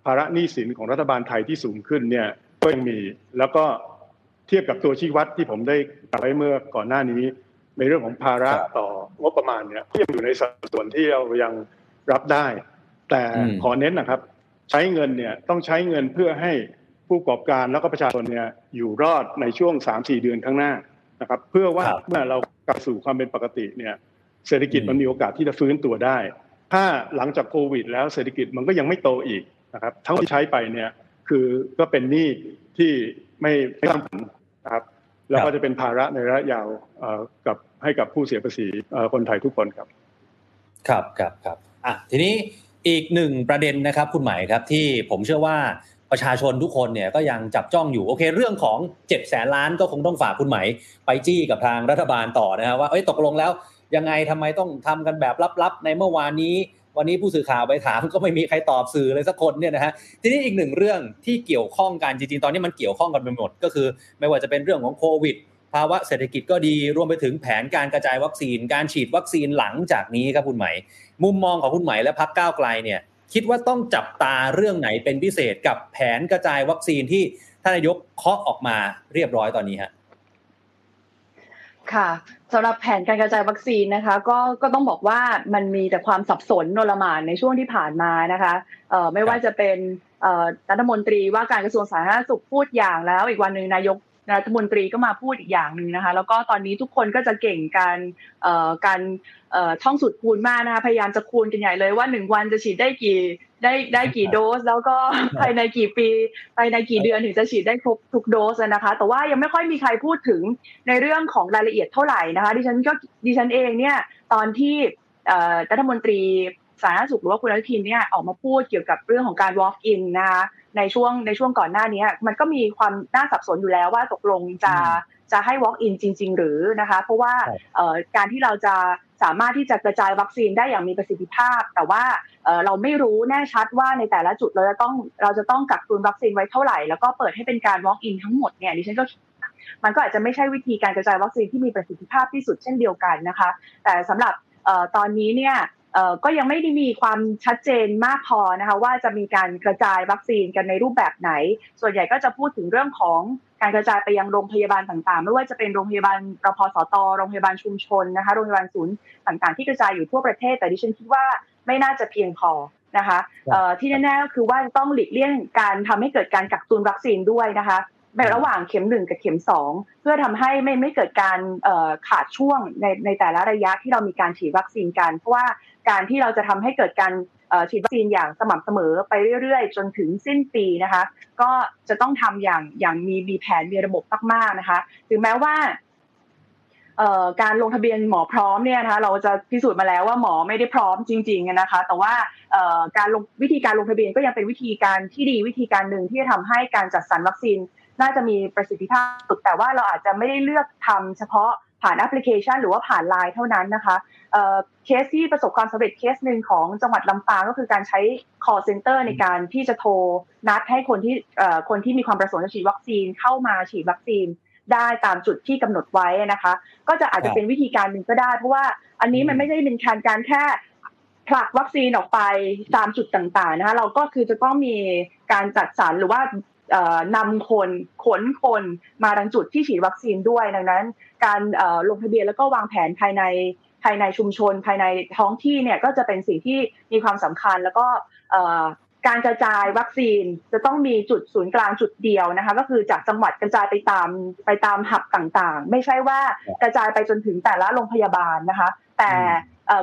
ภาระหนี้สินของรัฐบาลไทยที่สูงขึ้นเนี่ยก็ยังมีแล้วก็เทียบกับตัวชี้วัดที่ผมได้กล่าวไว้เมื่อก่อนหน้านี้ในเรื่องของภาระต่องบประมาณเนี่ยก็ยังอยู่ในสัดส่วนที่เรายังรับได้แต่ขอเน้นนะครับใช้เงินเนี่ยต้องใช้เงินเพื่อให้ผู้ประกอบการแล้วก็ประชาชนเนี่ยอยู่รอดในช่วง สามถึงสี่ เดือนข้างหน้านะครับเพื่อว่าเมื่อเรากลับสู่ความเป็นปกติเนี่ยเศรษฐกิจมันมีโอกาสที่จะฟื้นตัวได้ถ้าหลังจากโควิดแล้วเศรษฐกิจมันก็ยังไม่โตอีกนะครับทั้งที่ใช้ไปเนี่ยคือก็เป็นหนี้ที่ไม่ไม่คุ้มนะครับแล้วก็จะเป็นภาระในระยะยาวกับให้กับผู้เสียภาษีคนไทยทุกคนครับครับครับครับอ่ะทีนี้อีกหนึ่งประเด็นนะครับคุณหมายครับที่ผมเชื่อว่าประชาชนทุกคนเนี่ยก็ยังจับจ้องอยู่โอเคเรื่องของเจ็ดแสนล้านก็คงต้องฝากคุณหมายไปจี้กับทางรัฐบาลต่อนะครับว่าเอ้ยตกลงแล้วยังไงทำไมต้องทำกันแบบลับๆในเมื่อวานนี้วันนี้ผู้สื่อข่าวไปถามก็ไม่มีใครตอบสื่อเลยสักคนเนี่ยนะฮะทีนี้อีกหนึ่งเรื่องที่เกี่ยวข้องกันจริงๆตอนนี้มันเกี่ยวข้องกันไปหมดก็คือไม่ว่าจะเป็นเรื่องของโควิดภาวะเศรษฐกิจก็ดีรวมไปถึงแผนการกระจายวัคซีนการฉีดวัคซีนหลังจากนี้ครับคุณไหมมุมมองของคุณไหมและพรรคก้าวไกลเนี่ยคิดว่าต้องจับตาเรื่องไหนเป็นพิเศษกับแผนกระจายวัคซีนที่ท่านนายกเคาะออกมาเรียบร้อยตอนนี้ฮะค่ะสำหรับแผนการกระจายวัคซีนนะคะก็ก็ต้องบอกว่ามันมีแต่ความสับสนโนละหม่านในช่วงที่ผ่านมานะคะเอ่อไม่ว่าจะเป็นเอ่อรัฐมนตรีว่าการกระทรวงสาธารณสุขพูดอย่างแล้วอีกวันนึงนายกรัฐมนตรีก็มาพูดอีกอย่างนึงนะคะแล้วก็ตอนนี้ทุกคนก็จะเก่งการเอ่อการเอ่อท่องสูตรคูณมากนะคะพยายามจะคูณกันใหญ่เลยว่าหนึ่งวันจะฉีดได้กี่ได้ได้กี่โดสแล้วก็ภายในกี่ปีภายในกี่เดือนถึงจะฉีดได้ครบทุกโดสนะคะแต่ว่ายังไม่ค่อยมีใครพูดถึงในเรื่องของรายละเอียดเท่าไหร่นะคะดิฉันก็ดิฉันเองเนี่ยตอนที่เอ่อรัฐมนตรีสาธารณสุขหรือว่าคุณอนุทินเนี่ยออกมาพูดเกี่ยวกับเรื่องของการ walk in นะคะในช่วงในช่วงก่อนหน้านี้มันก็มีความน่าสับสนอยู่แล้วว่าตกลงจะจะให้ walk in จริงๆหรือนะคะเพราะว่าการที่เราจะสามารถที่จะกระจายวัคซีนได้อย่างมีประสิทธิภาพแต่ว่าเราไม่รู้แน่ชัดว่าในแต่ละจุดเราจะต้องเราจะต้องกักตุนวัคซีนไว้เท่าไหร่แล้วก็เปิดให้เป็นการ walk in ทั้งหมดเนี่ยดิฉันก็มันก็อาจจะไม่ใช่วิธีการกระจายวัคซีนที่มีประสิทธิภาพที่สุดเช่นเดียวกันนะคะแต่สำหรับตอนนี้เนี่ยก็ยังไม่ได้มีความชัดเจนมากพอนะคะว่าจะมีการกระจายวัคซีนกันในรูปแบบไหนส่วนใหญ่ก็จะพูดถึงเรื่องของการกระจายไปยังโรงพยาบาลต่างๆไม่ว่าจะเป็นโรงพยาบาลรพสตโรงพยาบาลชุมชนนะคะโรงพยาบาลศูนย์ต่างๆที่กระจายอยู่ทั่วประเทศแต่ดิฉันคิดว่าไม่น่าจะเพียงพอนะคะที่แน่ๆก็คือว่าต้องหลีกเลี่ยงการทำให้เกิดการกักตุนวัคซีนด้วยนะคะในระหว่างเข็มหนึ่งกับเข็มสองเพื่อทำให้ไม่ไม่เกิดการขาดช่วงในในแต่ละระยะที่เรามีการฉีดวัคซีนกันเพราะว่าการที่เราจะทำให้เกิดการฉีดวัคซีนอย่างสม่ำเสมอไปเรื่อยๆจนถึงสิ้นปีนะคะก็จะต้องทำอย่างอย่างมีมีแผนมีระบบมากๆนะคะถึงแม้ว่าการลงทะเบียนหมอพร้อมเนี่ยนะคะเราจะพิสูจน์มาแล้วว่าหมอไม่ได้พร้อมจริงๆนะคะแต่ว่าการลงวิธีการลงทะเบียนก็ยังเป็นวิธีการที่ดีวิธีการหนึ่งที่จะทำให้การจัดสรรวัคซีนน่าจะมีประสิทธิภาพสุดแต่ว่าเราอาจจะไม่ได้เลือกทำเฉพาะ ผ่านแอปพลิเคชันหรือว่าผ่าน ไลน์ เท่านั้นนะคะเอ่อเคสที่ประสบความสำเร็จเคสนึงของจังหวัดลำปางก็คือการใช้ call center ในการที่จะโทรนัดให้คนที่เอ่อคนที่มีความประสงค์จะฉีดวัคซีนเข้ามาฉีดวัคซีนได้ตามจุดที่กำหนดไว้นะคะก็จะอาจจะเป็นวิธีการนึงก็ได้เพราะว่าอันนี้มันไม่ได้เป็นการการแค่ผลักวัคซีนออกไปตามจุดต่างๆนะคะเราก็คือจะต้องมีการจัดสรรหรือว่านำคนขนคนมาทางจุดที่ฉีดวัคซีนด้วยดังนั้นการลงทะเบียนแล้วก็วางแผนภายในภายในชุมชนภายในท้องที่เนี่ยก็จะเป็นสิ่งที่มีความสำคัญแล้วก็การกระจายวัคซีนจะต้องมีจุดศูนย์กลางจุดเดียวนะคะก็คือจากจังหวัดกระจายไปตามไปตามหับต่างๆไม่ใช่ว่ากระจายไปจนถึงแต่ละโรงพยาบาลนะคะแต่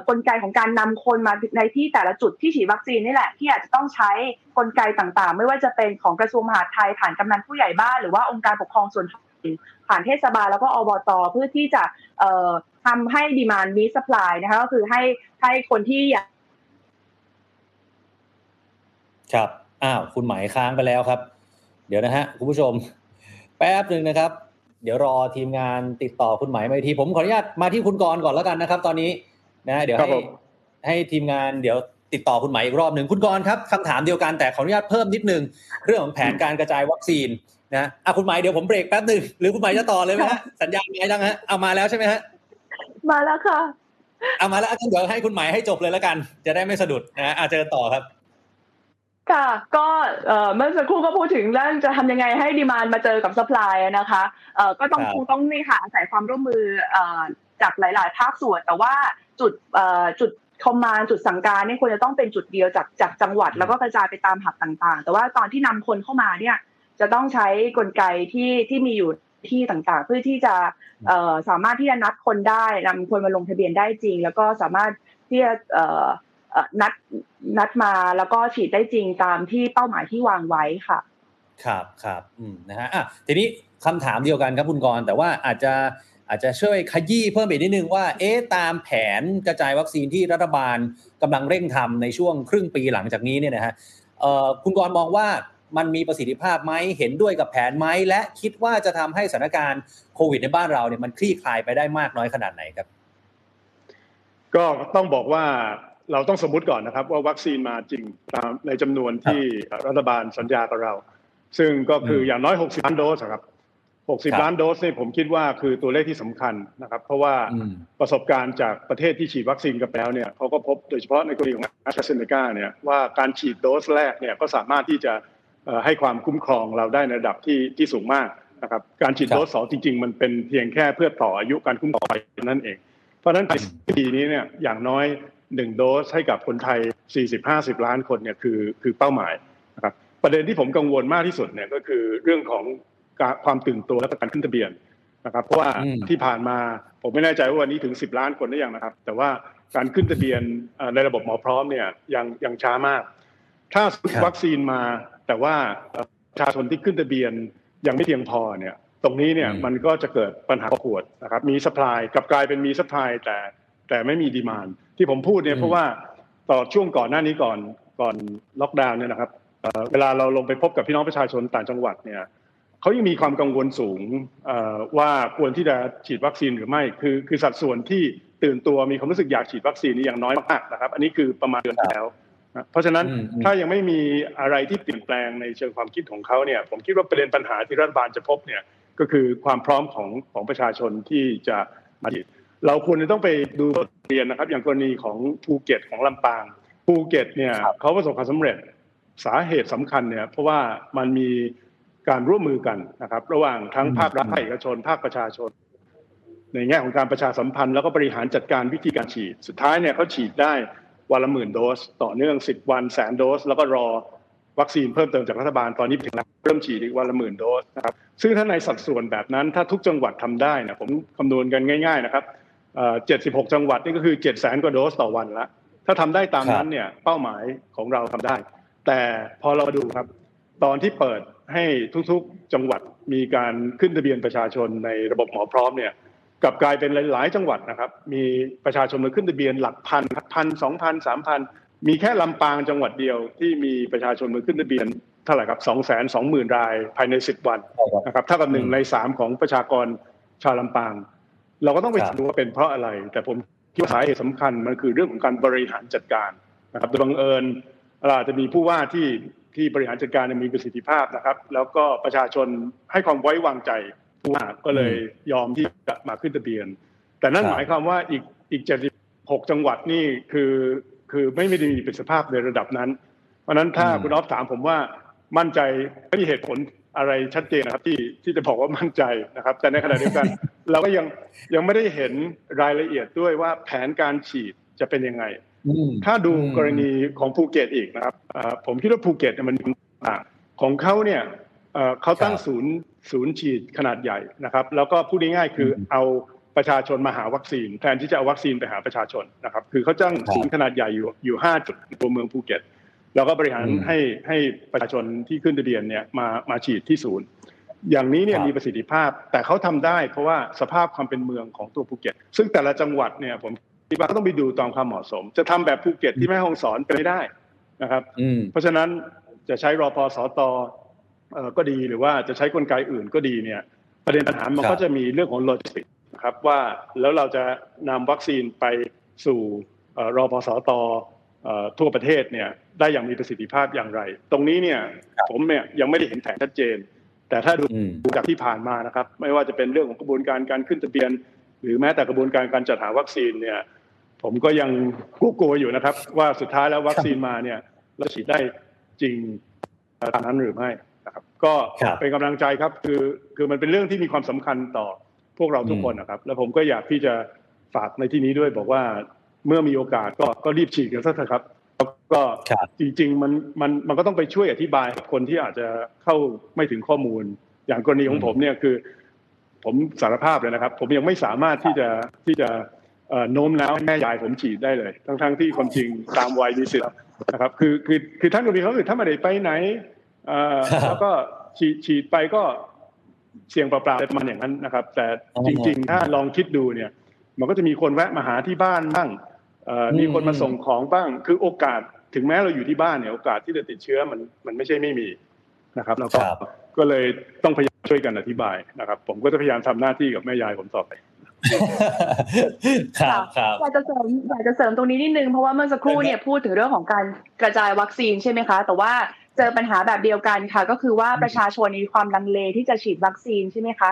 กลไกของการนำคนมาในที่แต่ละจุดที่ฉีดวัคซีนนี่แหละที่อาจจะต้องใช้กลไกต่างๆไม่ว่าจะเป็นของกระทรวงมหาดไทยผ่านกำนันผู้ใหญ่บ้านหรือว่าองค์การปกครองส่วนท้องถิ่นผ่านเทศบาลแล้วก็อบต.เพื่อที่จะทำให้ดีมานด์มีซัพพลายนะคะก็คือให้ให้คนที่ครับอ้าวคุณหมายค้างไปแล้วครับเดี๋ยวนะฮะคุณผู้ชมแป๊บนึงนะครับเดี๋ยวรอทีมงานติดต่อคุณหมายมาอีกทีผมขออนุญาตมาที่คุณกรณ์ก่อนแล้วกันนะครับตอนนี้นะเดี๋ยวให้ให้ทีมงานเดี๋ยวติดต่อคุณหมายอีกรอบหนึ่งคุณกรณ์ครับคำถามเดียวกันแต่ขออนุญาตเพิ่มนิดนึงเรื่องของแผนการกระจายวัคซีนนะอ่ะคุณหมายเดี๋ยวผมเบรกแป๊บนึงหรือคุณหมายจะต่อเลยไหมฮะสัญญาณยังไงบ้างฮะเอามาแล้วใช่ไหมฮะมาแล้วค่ะเอามาแล้วเดี๋ยวให้คุณหมายให้จบเลยแล้วกันจะได้ไม่สะดุดนะอาจจะต่อครับค่ะก็เมื่อสักครู่ก็พูดถึงเรื่องจะทำยังไงให้ดีมานด์มาเจอกับซัพพลายนะคะก็ต้องคงต้องนี่ค่ะอาศัยความร่วมมือจากหลายๆภาคส่วนแต่ว่าจุดจุดคอมมานด์จุดสั่งการนี่ควรจะต้องเป็นจุดเดียวจากจากจังหวัดแล้วก็กระจายไปตามหับต่างๆแต่ว่าตอนที่นำคนเข้ามาเนี่ยจะต้องใช้กลไกที่ที่มีอยู่ที่ต่างๆเพื่อที่จะสามารถที่จะนัดคนได้นำคนมาลงทะเบียนได้จริงแล้วก็สามารถที่จะนัดนัดมาแล้วก็ฉีดได้จริงตามที่เป้าหมายที่วางไว้ค่ะครับครับอืมนะฮะอ่ะทีนี้คำถามเดียวกันครับคุณกรณ์แต่ว่าอาจจะอาจจะช่วยขยี้เพิ่มอีกนิดนึงว่าเอ๊ะตามแผนกระจายวัคซีนที่รัฐบาลกำลังเร่งทำในช่วงครึ่งปีหลังจากนี้เนี่ยนะฮะเอ่อคุณกรณ์มองว่ามันมีประสิทธิภาพไหมเห็นด้วยกับแผนไหมและคิดว่าจะทำให้สถานการณ์โควิดในบ้านเราเนี่ยมันคลี่คลายไปได้มากน้อยขนาดไหนครับก็ต้องบอกว่าเราต้องสมมุติก่อนนะครับว่าวัคซีนมาจริงตามในจำนวนที่รัฐบาลสัญญากับเราซึ่งก็คืออย่างน้อยหกสิบล้านโดสครับหกสิบล้านโดสนี่ผมคิดว่าคือตัวเลขที่สำคัญนะครับเพราะว่าประสบการณ์จากประเทศที่ฉีดวัคซีนกันแล้วเนี่ยเขาก็พบโดยเฉพาะในกรณีของ AstraZeneca เนี่ยว่าการฉีดโดสแรกเนี่ยก็สามารถที่จะให้ความคุ้มครองเราได้ในระดับที่ที่สูงมากนะครับการฉีดโดสสองจริงๆมันเป็นเพียงแค่เพื่อต่ออายุการคุ้มครองนั่นเองเพราะฉะนั้นปีนี้เนี่ยอย่างน้อยหนึ่งโดสให้กับคนไทย สี่สิบถึงห้าสิบ ล้านคนเนี่ยคือคือเป้าหมายนะครับประเด็นที่ผมกังวลมากที่สุดเนี่ยก็คือเรื่องของความตื่นตัวและการขึ้นทะเบียนนะครับเพราะว่าที่ผ่านมาผมไม่แน่ใจว่าวันนี้ถึงสิบล้านคนหรือยังนะครับแต่ว่าการขึ้นทะเบียนในระบบหมอพร้อมเนี่ยยังยังช้ามากถ้าวัคซีนมาแต่ว่าประชาชนที่ขึ้นทะเบียนยังไม่เพียงพอเนี่ยตรงนี้เนี่ยมันก็จะเกิดปัญหาขวดนะครับมีซัพพลายกลับกลายเป็นมีซัพพลายแต่แต่ไม่มีดีมานด์ที่ผมพูดเนี่ยเพราะว่าต่อช่วงก่อนหน้านี้ก่อนก่อนล็อกดาวน์เนี่ยนะครับเวลาเราลงไปพบกับพี่น้องประชาชนต่างจังหวัดเนี่ยเขายังมีความกังวลสูงว่าควรที่จะฉีดวัคซีนหรือไม่คือคือสัดส่วนที่ตื่นตัวมีความรู้สึกอยากฉีดวัคซีนนี่ยังน้อยมากนะครับอันนี้คือประมาณเดือนแล้วเพราะฉะนั้นถ้ายังไม่มีอะไรที่เปลี่ยนแปลงในเชิงความคิดของเขาเนี่ยผมคิดว่าประเด็นปัญหาที่รัฐบาลจะพบเนี่ยก็คือความพร้อมของของประชาชนที่จะมาฉีดเราควรจะต้องไปดูบทเรียนนะครับอย่างกรณีของภูเก็ตของลำปางภูเก็ตเนี่ยเขาประสบความสำเร็จสาเหตุสำคัญเนี่ยเพราะว่ามันมีการร่วมมือกันนะครับระหว่างทั้งภาครัฐภาคเอกชนภาคประชาชนในแง่ของการประชาสัมพันธ์แล้วก็บริหารจัดการวิธีการฉีดสุดท้ายเนี่ยเขาฉีดได้วันละหมื่นโดสต่อเนื่องสิบวันแสนโดสแล้วก็รอวัคซีนเพิ่มเติมจากรัฐบาลตอนนี้ถึงเริ่มฉีดอีกวันละหมื่นโดสนะครับซึ่งถ้าในสัดส่วนแบบนั้นถ้าทุกจังหวัดทำได้นะผมคำนวณกันง่ายๆนะครับเจ็ดสิบหกจังหวัดนี่ก็คือ เจ็ดแสน กว่าโดสต่อวันละถ้าทำได้ตามนั้นเนี่ยเป้าหมายของเราทำได้แต่พอเราดูครับตอนที่เปิดให้ทุกๆจังหวัดมีการขึ้นทะเบียนประชาชนในระบบหมอพร้อมเนี่ยกลับกลายเป็นหลายๆจังหวัดนะครับมีประชาชนมาขึ้นทะเบียนหลักพันพันสองพันสามพันมีแค่ลำปางจังหวัดเดียวที่มีประชาชนมาขึ้นทะเบียนเท่าไหร่ครับ สองแสนสองหมื่น รายภายในสิบวันนะครับเท่ากับหนึ่งในสามของประชากรชาวลำปาง เราก็ต้องไปดูว่าเป็นเพราะอะไรแต่ผมคิดว่าสาเหตุสำคัญมันคือเรื่องของการบริหารจัดการนะครับแต่บังเอิญเราจะมีผู้ว่าที่ที่บริหารจัดการมีประสิทธิภาพนะครับแล้วก็ประชาชนให้ความไว้วางใจผู้ว่าก็เลยยอมที่จะมาขึ้นทะเบียนแต่นั่นหมายความว่าอีกอีกเจ็ดสิบหกจังหวัดนี่คือคือไม่ไม่ได้มีเป็นสภาพในระดับนั้นเพราะนั้นถ้าคุณอ๊อฟถามผมว่ามั่นใจไม่มีเหตุผลอะไรชัดเจนนะครับที่ที่จะบอกว่ามั่นใจนะครับแต่ในขณะเดียวกันเราก็ยังยังไม่ได้เห็นรายละเอียดด้วยว่าแผนการฉีดจะเป็นยังไงถ้าดูกรณีของภูเก็ตอีกนะครับผมคิดว่าภูเก็ตมันของเขาเนี่ยเขาตั้งศูนย์ศูนย์ฉีดขนาดใหญ่นะครับแล้วก็พูดง่ายๆคือเอาประชาชนมาหาวัคซีนแทนที่จะเอาวัคซีนไปหาประชาชนนะครับคือเขาตั้งศูนย์ขนาดใหญ่อยู่อยู่ห้าจุดในตัวเมืองภูเก็ตแล้วก็บริหารให้ให้ประชาชนที่ขึ้นทะเบียนเนี่ยมามาฉีดที่ศูนย์อย่างนี้เนี่ยมีประสิทธิภาพแต่เขาทำได้เพราะว่าสภาพความเป็นเมืองของตัวภูเก็ตซึ่งแต่ละจังหวัดเนี่ยผมคิดว่าก็ต้องไปดูตามความเหมาะสมจะทำแบบภูเก็ตที่แม่ฮ่องสอนไปไม่ได้นะครับเพราะฉะนั้นจะใช้รพสต.ก็ดีหรือว่าจะใช้กลไกอื่นก็ดีเนี่ยประเด็นปัญหามันก็จะมีเรื่องของโลจิสติกส์นะครับว่าแล้วเราจะนำวัคซีนไปสู่รพสต.ทั่วประเทศเนี่ยได้อย่างมีประสิทธิภาพอย่างไรตรงนี้เนี่ยผมเนี่ยยังไม่ได้เห็นแผนชัดเจนแต่ถ้าดูจากที่ผ่านมานะครับไม่ว่าจะเป็นเรื่องของกระบวนการการขึ้นทะเบียนหรือแม้แต่กระบวนการการจัดหาวัคซีนเนี่ยผมก็ยังกู้กลัวอยู่นะครับว่าสุดท้ายแล้ววัคซีนมาเนี่ยเราฉีดได้จริงตามนั้นหรือไม่นะครับก็เป็นกำลังใจครับคือคือมันเป็นเรื่องที่มีความสำคัญต่อพวกเราทุกคนนะครับและผมก็อยากที่จะฝากในที่นี้ด้วยบอกว่าเมื่อมีโอกาสก็ก็รีบฉีดกันซะเถอะครับก็จริงๆมันมันมันก็ต้องไปช่วยอธิบายคนที่อาจจะเข้าไม่ถึงข้อมูลอย่างกรณีของผมเนี่ยคือผมสารภาพเลยนะครับผมยังไม่สามารถที่จะที่จะโน้มน้าวให้แม่ยายผมฉีดได้เลยทั้งๆที่ความจริงตามวัยมีสิทธิ์นะครับคือคือคือท่านก็มีเขาคือท่านไม่ได้ไปไหนแล้วก็ฉีดฉีดไปก็เสี่ยงเปล่าๆประมาณอย่างนั้นนะครับแต่จริงๆถ้าลองคิดดูเนี่ยมันก็จะมีคนแวะมาหาที่บ้านบ้างมีคนมาส่งของบ้างคือโอกาสถึงแม้เราอยู่ที่บ้านเนี่ยโอกาสที่จะติดเชื้อมันมันไม่ใช่ไม่มีนะครับแล้วก็ก็เลยต้องพยายามช่วยกันอธิบายนะครับผมก็จะพยายามทำหน้าที่กับแม่ยายผมต่อไปครับครับอยากจะเสริมอยากจะเสริมตรงนี้นิดนึงเพราะว่าเมื่อสักครู่เนี่ยพูดถึงเรื่องของการกระจายวัคซีนใช่ไหมคะแต่ว่าเจอปัญหาแบบเดียวกันค่ะก็คือว่าประชาชนมีความลังเลที่จะฉีดวัคซีนใช่ไหมคะ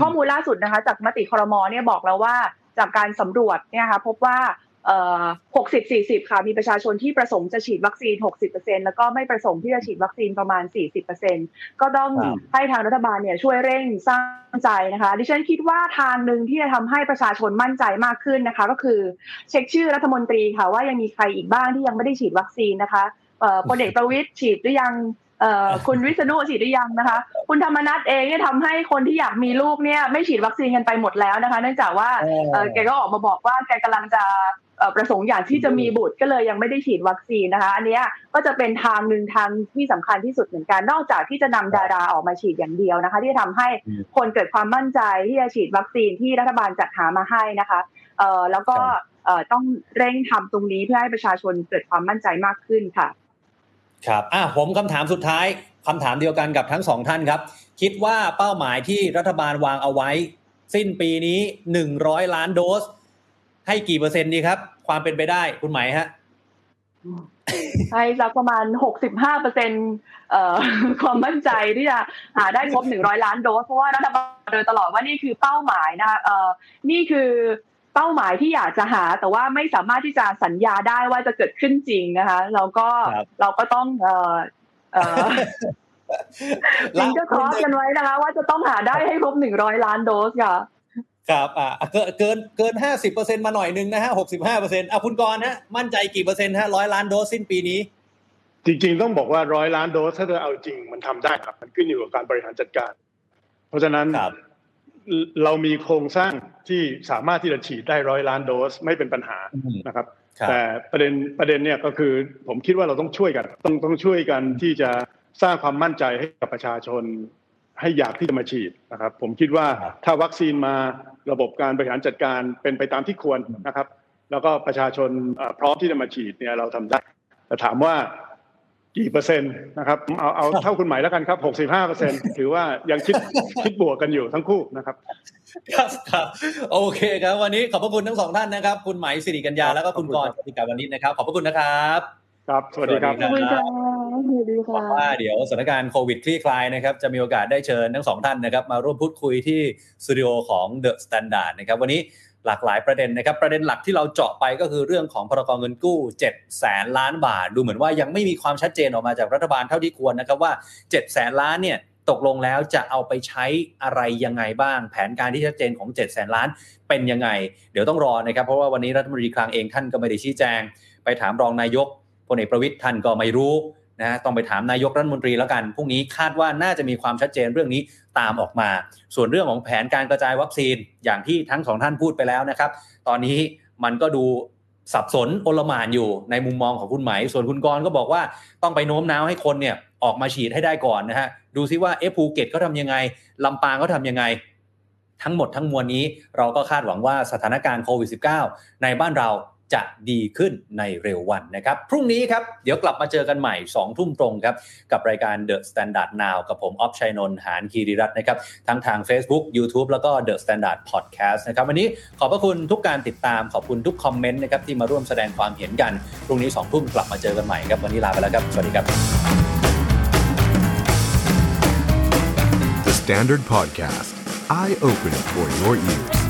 ข้อมูลล่าสุดนะคะจากมติครม.เนี่ยบอกแล้วว่าจากการสำรวจเนี่ยค่ะพบว่าหกสิบ สี่สิบ ค่ะมีประชาชนที่ประสงค์จะฉีดวัคซีน หกสิบเปอร์เซ็นต์ แล้วก็ไม่ประสงค์ที่จะฉีดวัคซีนประมาณ สี่สิบเปอร์เซ็นต์ ก็ต้องให้ทางรัฐบาลเนี่ยช่วยเร่งสร้างใจนะคะดิฉันคิดว่าทางหนึ่งที่จะทำให้ประชาชนมั่นใจมากขึ้นนะคะก็คือเช็คชื่อรัฐมนตรีค่ะว่ายังมีใครอีกบ้างที่ยังไม่ได้ฉีดวัคซีนนะคะพลเอกประวิตรฉีดหรือยังคุณวิษณุฉีดหรือยังนะคะคุณธรรมนัสเองเนี่ยทำให้คนที่อยากมีลูกเนี่ยไม่ฉีดวัคซีนกันไปหมดแล้วนะคะเนื่องจากว่าแกก็ออกมาบอกว่าแกกำลังจะประสงค์อยากที่จะมีบุตรก็เลยยังไม่ได้ฉีดวัคซีนนะคะอันนี้ก็จะเป็นทางหนึ่งทางที่สำคัญที่สุดเหมือนกันนอกจากที่จะนำดาราออกมาฉีดอย่างเดียวนะคะที่ทำให้คนเกิดความมั่นใจที่จะฉีดวัคซีนที่รัฐบาลจัดหามาให้นะคะแล้วก็ต้องเร่งทำตรงนี้เพื่อให้ประชาชนเกิดความมั่นใจมากขึ้นค่ะครับอ่ะผมคำถามสุดท้ายคำถามเดียวกันกับทั้งสองท่านครับคิดว่าเป้าหมายที่รัฐบาลวางเอาไว้สิ้นปีนี้หนึ่งร้อยล้านโดสให้กี่เปอร์เซ็นต์ดีครับความเป็นไปได้คุณหมายฮะให้สักประมาณ หกสิบห้าเปอร์เซ็นต์ เอ่อความมั่นใจที่จะหาได้ครบหนึ่งร้อยล้านโดสเพราะว่ารัฐบาลโดยตลอดว่านี่คือเป้าหมายนะคะเอ่อนี่คือเป้าหมายที่อยากจะหาแต่ว่าไม่สามารถที่จะสัญญาได้ว่าจะเกิดขึ้นจริงนะคะเราก็เราก็ต้องเอ่อเอ่อลิงก์ก็ครอสกันไว้นะคะว่าจะต้องหาได้ให้ครบหนึ่งร้อยล้านโดสค่ะครับอ่าเกินเกิน ห้าสิบเปอร์เซ็นต์ มาหน่อยนึงนะฮะ หกสิบห้าเปอร์เซ็นต์ อ่ะคุณกรณ์ฮะมั่นใจกี่เปอร์เซ็นต์ฮะหนึ่งร้อยล้านโดสสิ้นปีนี้จริงๆต้องบอกว่าหนึ่งร้อยล้านโดสถ้าจะเอาจริงมันทำได้ครับมันขึ้นอยู่กับการบริหารจัดการเพราะฉะนั้นเรามีโครงสร้างที่สามารถที่จะฉีดได้หนึ่งร้อยล้านโดสไม่เป็นปัญหานะครับแต่ประเด็นประเด็นเนี่ยก็คือผมคิดว่าเราต้องช่วยกันต้องต้องช่วยกันที่จะสร้างความมั่นใจให้กับประชาชนให้อยากที่จะมาฉีดนะครับผมคิดว่าถ้าวัคซีนมาระบบการบริหารจัดการเป็นไปตามที่ควรนะครับแล้วก็ประชาชนพร้อมที่จะมาฉีดเนี่ยเราทำได้แต่ถามว่า กี่เปอร์เซ็นต์นะครับเอาเอาเท่าคุณหมายแล้วกันครับ หกสิบห้าเปอร์เซ็นต์ ถือว่ายังคิดคิดบวกกันอยู่ทั้งคู่นะครับครับครับโอเคครับวันนี้ขอบพระคุณทั้งสองท่านนะครับคุณหมายสิริกัญญาแล้วก็คุณกรจติกาวณิชนะครับขอบพระคุณนะครับครับสวัสดีครับขอบคุณครับหวังว่าเดี๋ยวสถานการณ์โควิดคลี่คลายนะครับจะมีโอกาสได้เชิญทั้งสองท่านนะครับมาร่วมพูดคุยที่สตูดิโอของ The Standard นะครับวันนี้หลากหลายประเด็นนะครับประเด็นหลักที่เราเจาะไปก็คือเรื่องของพรก.เงินกู้เจ็ดแสนล้านบาทดูเหมือนว่ายังไม่มีความชัดเจนออกมาจากรัฐบาลเท่าที่ควรนะครับว่าเจ็ดแสนล้านเนี่ยตกลงแล้วจะเอาไปใช้อะไรยังไงบ้างแผนการที่ชัดเจนของเจ็ดแสนล้านเป็นยังไงเดี๋ยวต้องรอนะครับเพราะว่าวันนี้รัฐมนตรีคลังเองท่านก็ไม่ได้ชี้แจงไปถามรองนายกพลเอกประวิตรท่านก็ไม่รู้นะต้องไปถามนายกรัฐมนตรีแล้วกันพรุ่งนี้คาดว่าน่าจะมีความชัดเจนเรื่องนี้ตามออกมาส่วนเรื่องของแผนการกระจายวัคซีนอย่างที่ทั้งสองท่านพูดไปแล้วนะครับตอนนี้มันก็ดูสับสนโอลหม่านอยู่ในมุมมองของคุณไหมส่วนคุณกรก็บอกว่าต้องไปโน้มน้าวให้คนเนี่ยออกมาฉีดให้ได้ก่อนนะฮะดูซิว่าเอ๊ะภูเก็ตเขาทำยังไงลำปางเขาทำยังไงทั้งหมดทั้งมวลนี้เราก็คาดหวังว่าสถานการณ์โควิด สิบเก้า ในบ้านเราจะดีขึ้นในเร็ววันนะครับพรุ่งนี้ครับเดี๋ยวกลับมาเจอกันใหม่สองทุ่มตรงครับกับรายการ The Standard Now กับผมอ๊อฟชัยนนท์หานคีรีรัตน์นะครับทั้งทาง Facebook YouTube แล้วก็ The Standard Podcast นะครับวันนี้ขอบพระคุณทุกการติดตามขอบคุณทุกคอมเมนต์นะครับที่มาร่วมแสดงความเห็นกันพรุ่งนี้สองทุ่มกลับมาเจอกันใหม่ครับวันนี้ลาไปแล้วครับสวัสดีครับ The Standard Podcast Eye Open for Your Ears